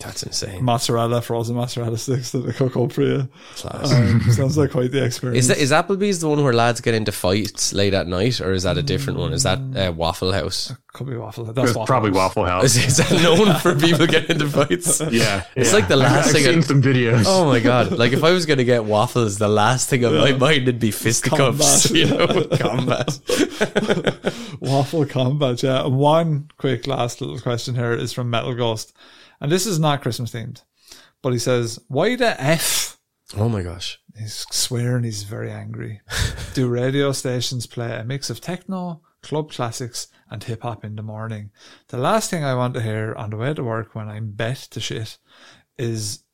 That's insane. Mozzarella, frozen mozzarella sticks that they cook up for you. Sounds like quite the experience. Is Applebee's the one where lads get into fights late at night, or is that a different one? Is that Waffle House? Could be Waffle House. That's probably Waffle House. Is that known for people getting into fights? Yeah. It's like the last thing. I've seen some videos. Oh my God. Like if I was going to get waffles, the last thing on my mind would be fisticuffs. You know, combat. Waffle combat, yeah. One quick last little question here is from Metal Ghost. And this is not Christmas themed, but he says, "Why the F?" Oh my gosh. He's swearing, he's very angry. "Do radio stations play a mix of techno, club classics, and hip hop in the morning? The last thing I want to hear on the way to work when I'm bet to shit is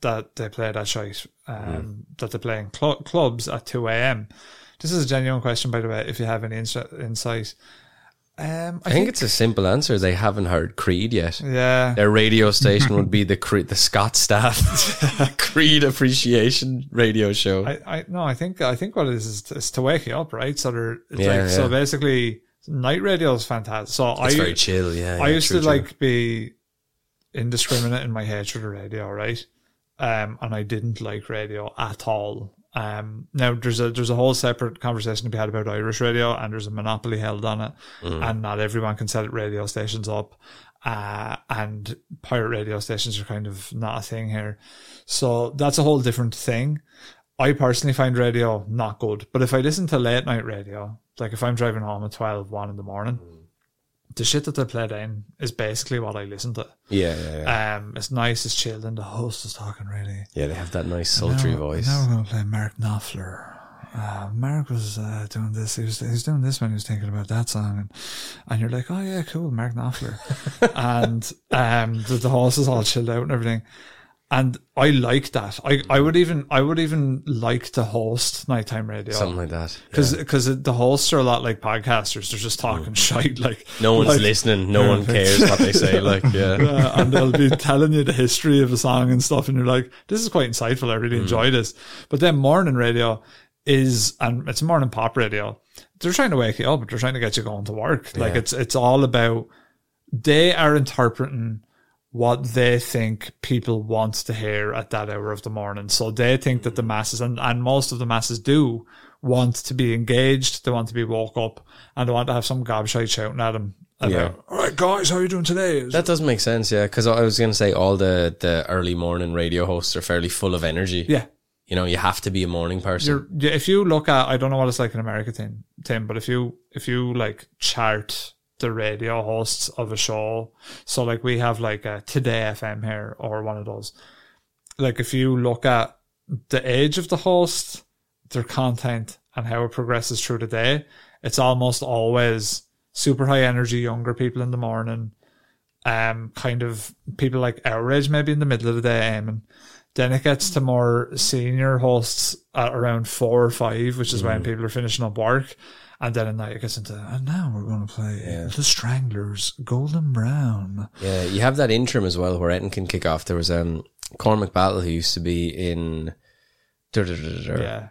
that they play that shite, that they play in clubs at 2 a.m. This is a genuine question, by the way, if you have any insight. I think it's a simple answer. They haven't heard Creed yet. Yeah. Their radio station would be the Scott staff Creed appreciation radio show. I think what it is to wake you up, right? So so basically night radio is fantastic. So it's very chill, yeah. I used to be indiscriminate in my hatred of radio, right? And I didn't like radio at all. Now there's a whole separate conversation to be had about Irish radio, and there's a monopoly held on it, and not everyone can set radio stations up, and pirate radio stations are kind of not a thing here, so that's a whole different thing. I personally find radio not good, but if I listen to late night radio, like if I'm driving home at 1 in the morning, the shit that they play then is basically what I listen to. Yeah. It's nice, it's chilled, and the host is talking really. Yeah, they have that nice sultry voice. Now we're going to play Mark Knopfler. Mark was doing this. He was doing this when he was thinking about that song, and you're like, oh yeah, cool, Mark Knopfler. And the host is all chilled out and everything. And I like that. I would even like to host nighttime radio. Something like that. Because the hosts are a lot like podcasters. They're just talking shite. Like, no one's listening. No one cares what they say. Like, yeah. And they'll be telling you the history of a song and stuff. And you're like, this is quite insightful. I really enjoy this. But then morning radio is, and it's morning pop radio. They're trying to wake you up, but they're trying to get you going to work. Yeah. Like it's all about, they are interpreting what they think people want to hear at that hour of the morning. So they think that the masses, and most of the masses do, want to be engaged, they want to be woke up, and they want to have some gobshite shouting at them about, all right, guys, how are you doing today? That doesn't make sense, yeah, because I was going to say all the early morning radio hosts are fairly full of energy. Yeah. You know, you have to be a morning person. If you look at, I don't know what it's like in America, Tim, but if you like chart the radio hosts of a show, so like we have like a Today FM here or one of those, like if you look at the age of the host, their content and how it progresses through the day, it's almost always super high energy younger people in the morning, kind of people like our age maybe in the middle of the day aiming. Then it gets to more senior hosts at around 4 or 5, which is when people are finishing up work. And then at night it gets into, and now we're going to play The Stranglers, Golden Brown. Yeah, you have that interim as well where Eton can kick off. There was Cormac Battle who used to be in... You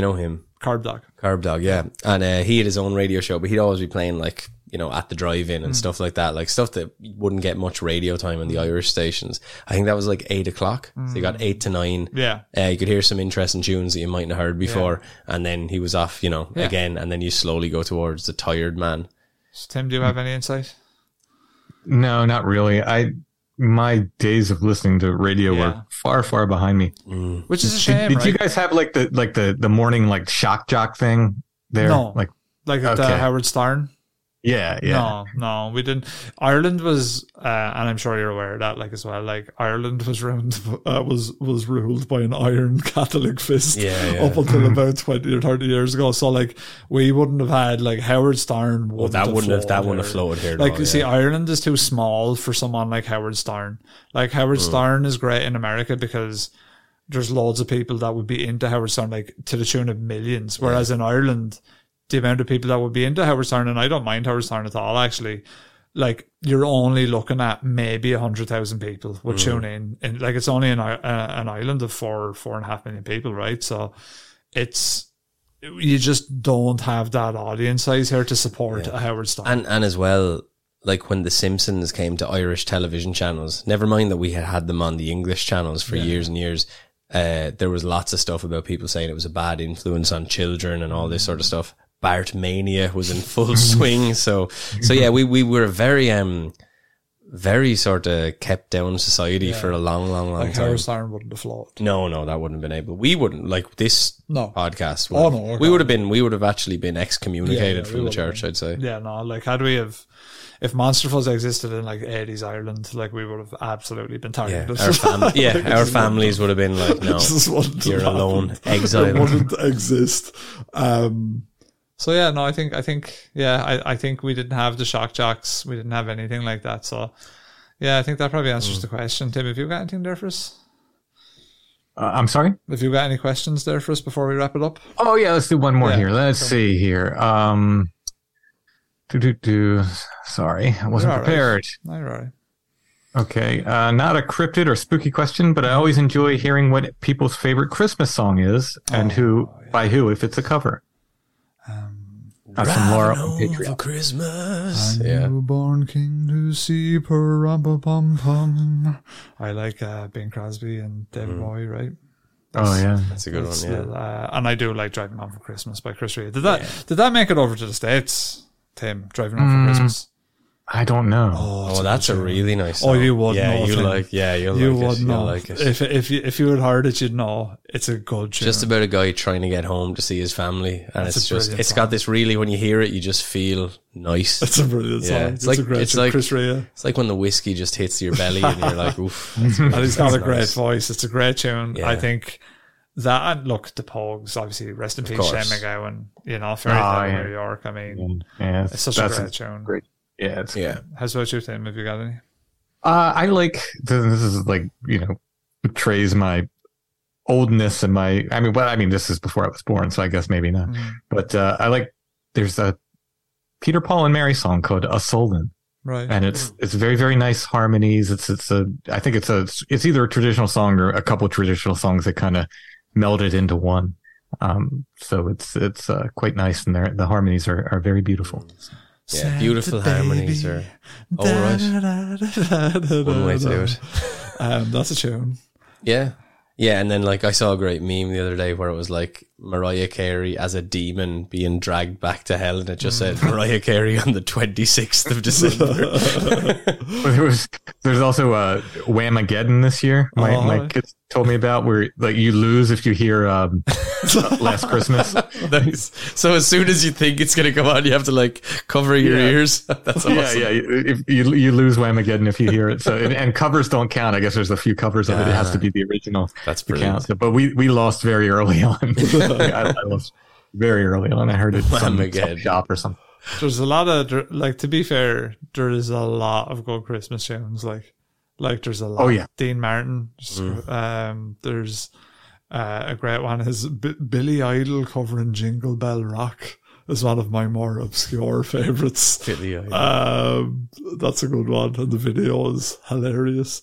know him. Carb Dog, yeah. And he had his own radio show, but he'd always be playing, like, you know, at the drive-in and stuff like that, like stuff that wouldn't get much radio time on the Irish stations. I think that was like 8 o'clock. So you got 8 to 9. Yeah. You could hear some interesting tunes that you mightn't have heard before. Yeah. And then he was off, you know, again. And then you slowly go towards the tired man. Tim, do you have any insight? No, not really. My days of listening to radio were far, far behind me. Mm. Which is a shame. Did you guys have like the morning like shock jock thing there? No. Like Howard Stern? Yeah, yeah. No, we didn't. Ireland was, and I'm sure you're aware of that, like, as well. Like, Ireland was ruled by an iron Catholic fist up until about 20 or 30 years ago. So, like, we wouldn't have had, like, Howard Stern. Well, that wouldn't have flowed here. Like, you see, Ireland is too small for someone like Howard Stern. Like, Howard Stern is great in America because there's loads of people that would be into Howard Stern, like, to the tune of millions. Whereas in Ireland, the amount of people that would be into Howard Stern, and I don't mind Howard Stern at all, actually, like, you're only looking at maybe 100,000 people would tune in. And, like, it's only an island of 4.5 million people, right? So it's, you just don't have that audience size here to support a Howard Stern. And as well, like, when The Simpsons came to Irish television channels, never mind that we had them on the English channels for years and years, there was lots of stuff about people saying it was a bad influence on children and all this sort of stuff. Bart mania was in full swing, so yeah, we were a very very sort of kept down society for a long time. Howard Stern wouldn't have flowed. No, that wouldn't have been able. We wouldn't, like, this podcast. We would have been. We would have actually been excommunicated from the church. I'd say. Yeah, no, like, had we have. If Monster Fuzz existed in, like, 80s Ireland, like, we would have absolutely been targeted. Yeah, our families would have been like, no, you're alone, exiled. It wouldn't exist. So, yeah, no, I think we didn't have the shock jocks. We didn't have anything like that. So, yeah, I think that probably answers the question. Tim, have you got anything there for us? I'm sorry? Have you got any questions there for us before we wrap it up? Oh, yeah, let's do one more here. Let's see here. Sorry, I wasn't prepared. Right. All right. Okay, not a cryptid or spooky question, but I always enjoy hearing what people's favorite Christmas song is and who, if it's a cover. That's from Laura on Patreon. For Christmas, newborn king to see, pum. I like Bing Crosby and David Bowie, right? Oh yeah, that's a good one. Yeah, and I do like "Driving Home for Christmas" by Chris Rea. Did that make it over to the States? Tim, Driving Home for Christmas? I don't know. Oh, that's a really nice song. Oh, you would know. You would know. If you had heard it, you'd know. It's a good tune. Just about a guy trying to get home to see his family. And it's just, it's got this really, when you hear it, you just feel nice. It's a brilliant song. It's like, Chris Rea. It's like when the whiskey just hits your belly and you're like, oof. And he's got a great voice. It's a great tune. Yeah. I think that, and look, the Pogues, obviously, rest in peace, Shane McGowan, you know, Fairytale New York. I mean, it's such a great tune. Great. Yeah, it's good. How's about your team? Have you got any? I like, this is like, you know, betrays my oldness and my, this is before I was born, so I guess maybe not. But I like, there's a Peter, Paul, and Mary song called A Soldan. Right. And it's very, very nice harmonies. I think it's either a traditional song or a couple of traditional songs that kind of melded into one. So it's quite nice, and the harmonies are very beautiful. Yeah, Santa beautiful baby, harmonies are all right. One way to do it. That's a tune. Yeah. Yeah, and then, like, I saw a great meme the other day where it was like Mariah Carey as a demon being dragged back to hell, and it just said Mariah Carey on the 26th of December. Well, there's also a Whamageddon this year. My kids told me about where, like, you lose if you hear Last Christmas. Nice. So as soon as you think it's going to come on, you have to, like, cover your ears. That's awesome. Yeah. If you lose Whamageddon if you hear it. So and covers don't count. I guess there's a few covers of it. It has to be the original. That's brilliant. But we lost very early on. I lost very early on. I heard it some shop or something. There's a lot of, like, to be fair, there is a lot of good Christmas tunes. Like there's a lot. Oh yeah, Dean Martin. There's a great one is Billy Idol covering Jingle Bell Rock. is one of my more obscure favorites. Video. That's a good one, and the video is hilarious.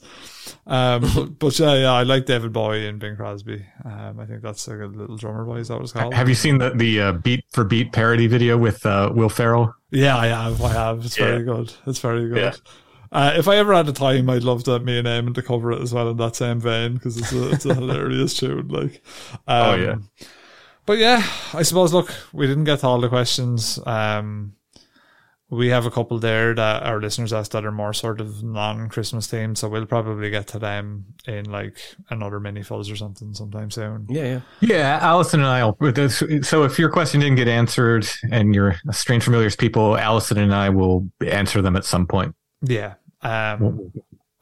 But I like David Bowie and Bing Crosby. I think that's a good little drummer boy, is that what it's called? Have you seen the Beat for Beat parody video with Will Ferrell? Yeah, I have. It's very good. It's very good. Yeah. If I ever had a time, I'd love to have me and Eamon to cover it as well in that same vein, because it's a hilarious tune. Like, but yeah, I suppose, look, we didn't get to all the questions. We have a couple there that our listeners asked that are more sort of non-Christmas themed, so we'll probably get to them in like another mini fuzz or something sometime soon. Yeah. Alison and I'll. So if your question didn't get answered and you're Strange Familiars people, Alison and I will answer them at some point. Yeah.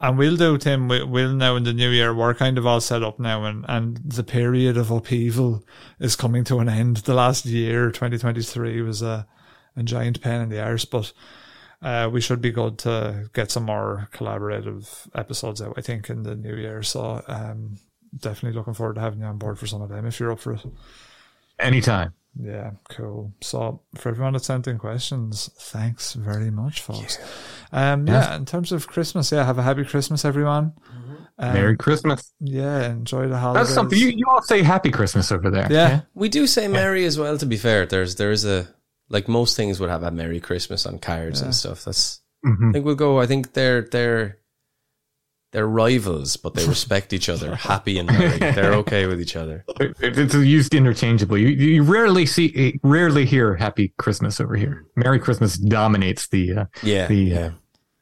And we'll do, Tim, we'll now in the new year, we're kind of all set up now, and the period of upheaval is coming to an end. The last year, 2023, was a giant pain in the arse, but we should be good to get some more collaborative episodes out, I think, in the new year. So definitely looking forward to having you on board for some of them, if you're up for it. Anytime. Yeah, cool. So for everyone that sent in questions, thanks very much, folks. In terms of Christmas, have a happy Christmas, everyone. Mm-hmm. Merry Christmas. Yeah, enjoy the holidays. That's something you all say, happy Christmas over there. Yeah. We do say merry as well, to be fair. There is a, like, most things would have a Merry Christmas on cards and stuff. That's I think we'll go. I think they're rivals, but they respect each other. Happy and merry. They're okay with each other. It's used interchangeably. You rarely hear Happy Christmas over here. Merry Christmas dominates the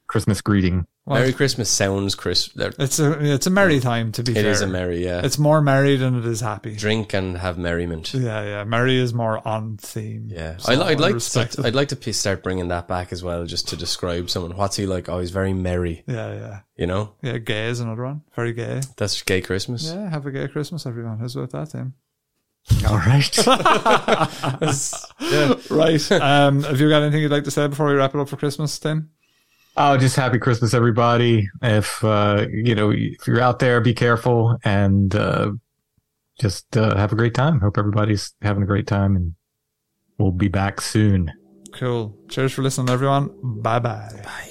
Christmas greeting. Well, Merry Christmas sounds crisp. It's a merry time, to be fair. It is a merry, yeah. It's more merry than it is happy. Drink and have merriment. Yeah. Merry is more on theme. Yeah, so I'd like to start bringing that back as well, just to describe someone. What's he like? Oh, he's very merry. Yeah. You know? Yeah, gay is another one. Very gay. That's gay Christmas. Yeah, have a gay Christmas, everyone. How's about that, Tim? All right. Right. Have you got anything you'd like to say before we wrap it up for Christmas, Tim? Oh, just happy Christmas, everybody. If if you're out there, be careful, and just have a great time. Hope everybody's having a great time, and we'll be back soon. Cool. Cheers for listening, everyone. Bye-bye. Bye.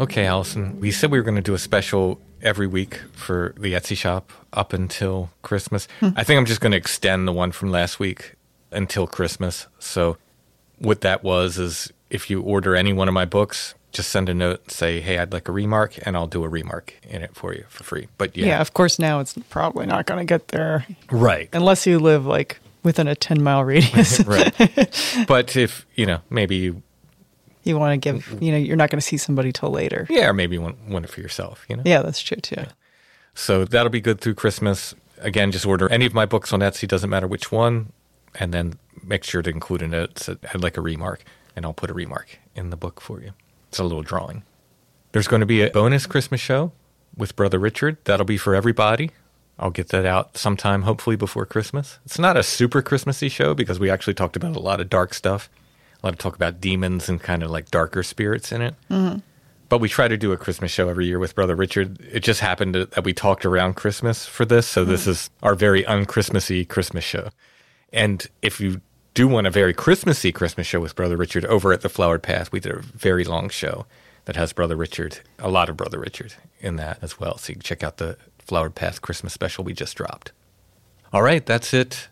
Okay, Allison, we said we were going to do a special every week for the Etsy shop up until Christmas. I think I'm just going to extend the one from last week until Christmas. So what that was is, if you order any one of my books, just send a note and say, hey, I'd like a remark, and I'll do a remark in it for you for free. But yeah, of course, now it's probably not going to get there. Right. Unless you live like within a 10-mile radius. Right. But if, maybe you want to give, you're not going to see somebody till later. Yeah, or maybe you want it for yourself, Yeah, that's true, too. Yeah. So that'll be good through Christmas. Again, just order any of my books on Etsy, doesn't matter which one, and then make sure to include a note that had like a remark, and I'll put a remark in the book for you. It's a little drawing. There's going to be a bonus Christmas show with Brother Richard. That'll be for everybody. I'll get that out sometime, hopefully before Christmas. It's not a super Christmassy show, because we actually talked about a lot of dark stuff. A lot of talk about demons and kind of like darker spirits in it. Mm-hmm. But we try to do a Christmas show every year with Brother Richard. It just happened that we talked around Christmas for this. So this is our very un-Christmassy Christmas show. And if you do want a very Christmassy Christmas show with Brother Richard, over at the Flowered Path, we did a very long show that has Brother Richard, a lot of Brother Richard in that as well. So you can check out the Flowered Path Christmas special we just dropped. All right, that's it.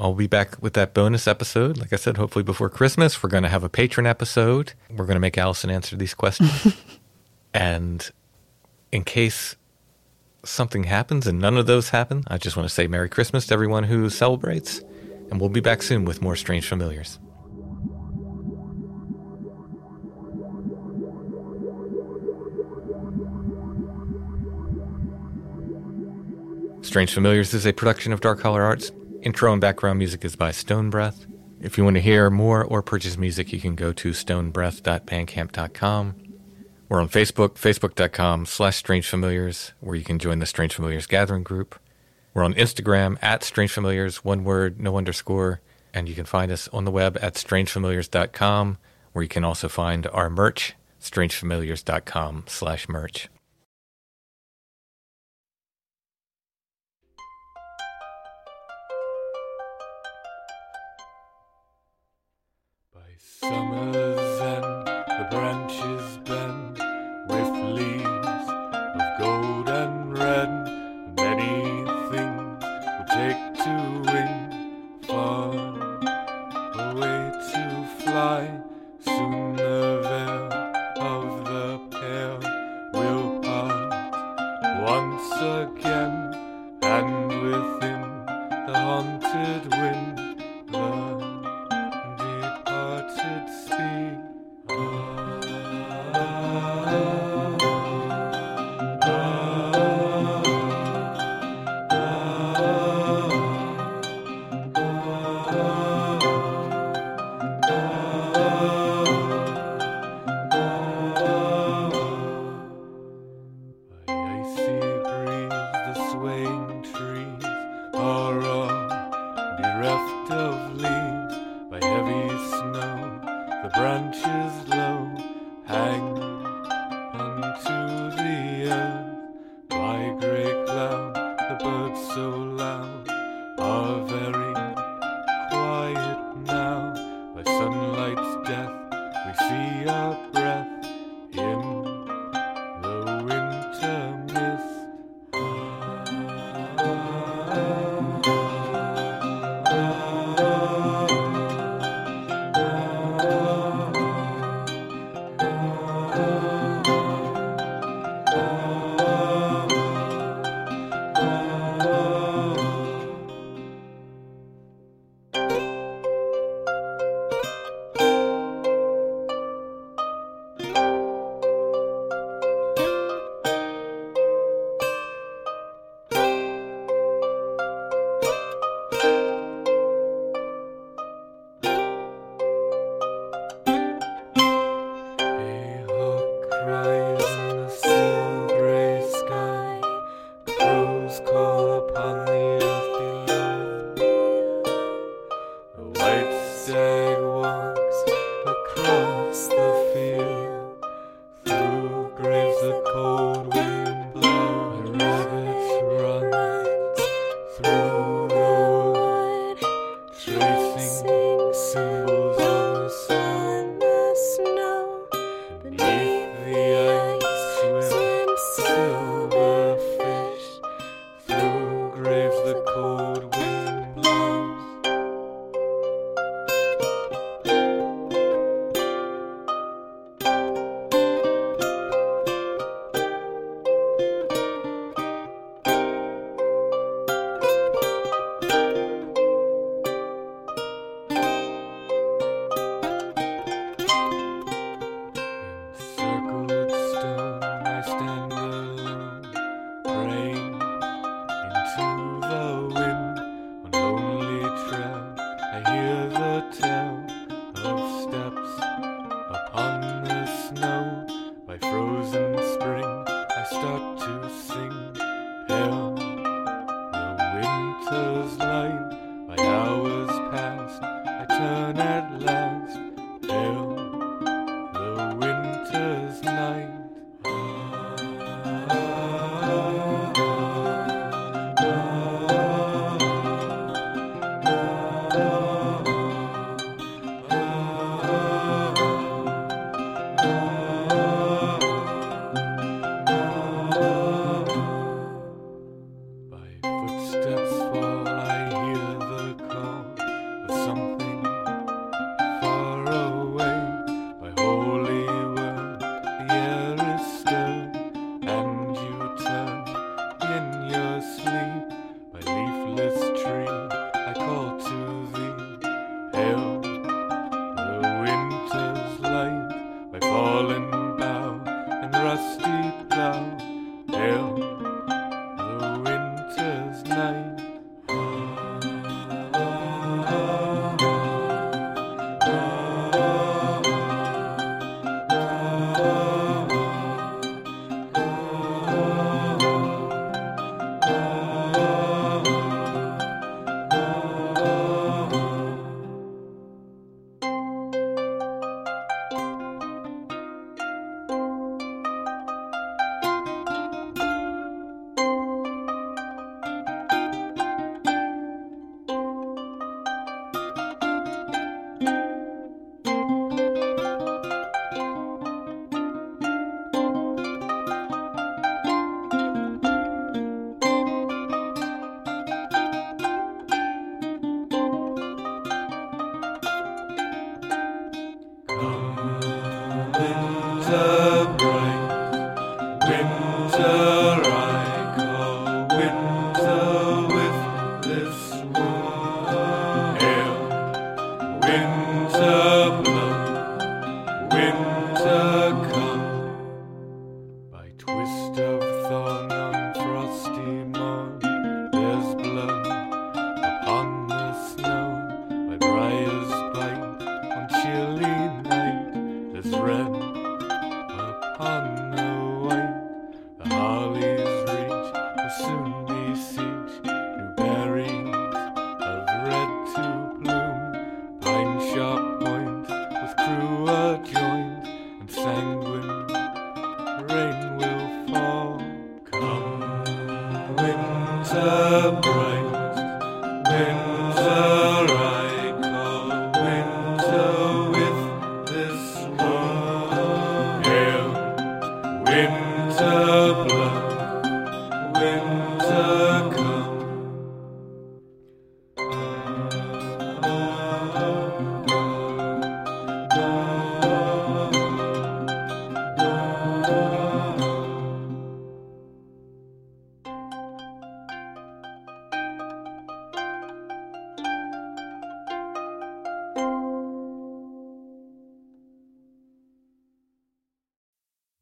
I'll be back with that bonus episode. Like I said, hopefully before Christmas. We're going to have a patron episode. We're going to make Allison answer these questions. And in case something happens and none of those happen, I just want to say Merry Christmas to everyone who celebrates. and we'll be back soon with more Strange Familiars. Strange Familiars is a production of Dark Holler Arts. Intro and background music is by Stone Breath. If you want to hear more or purchase music, you can go to stonebreath.bandcamp.com. We're on Facebook, facebook.com/Strange Familiars, where you can join the Strange Familiars Gathering group. We're on Instagram @Strange Familiars, one word, no underscore. And you can find us on the web at strangefamiliars.com, where you can also find our merch, strangefamiliars.com/merch. Summer's end, the branches bend with leaves of gold and red. Many things will take to wing, far away to fly. Soon the veil of the pale will part once again, and within the haunted wind. Yeah. fallen bough and rusty plough, hail the winter's night.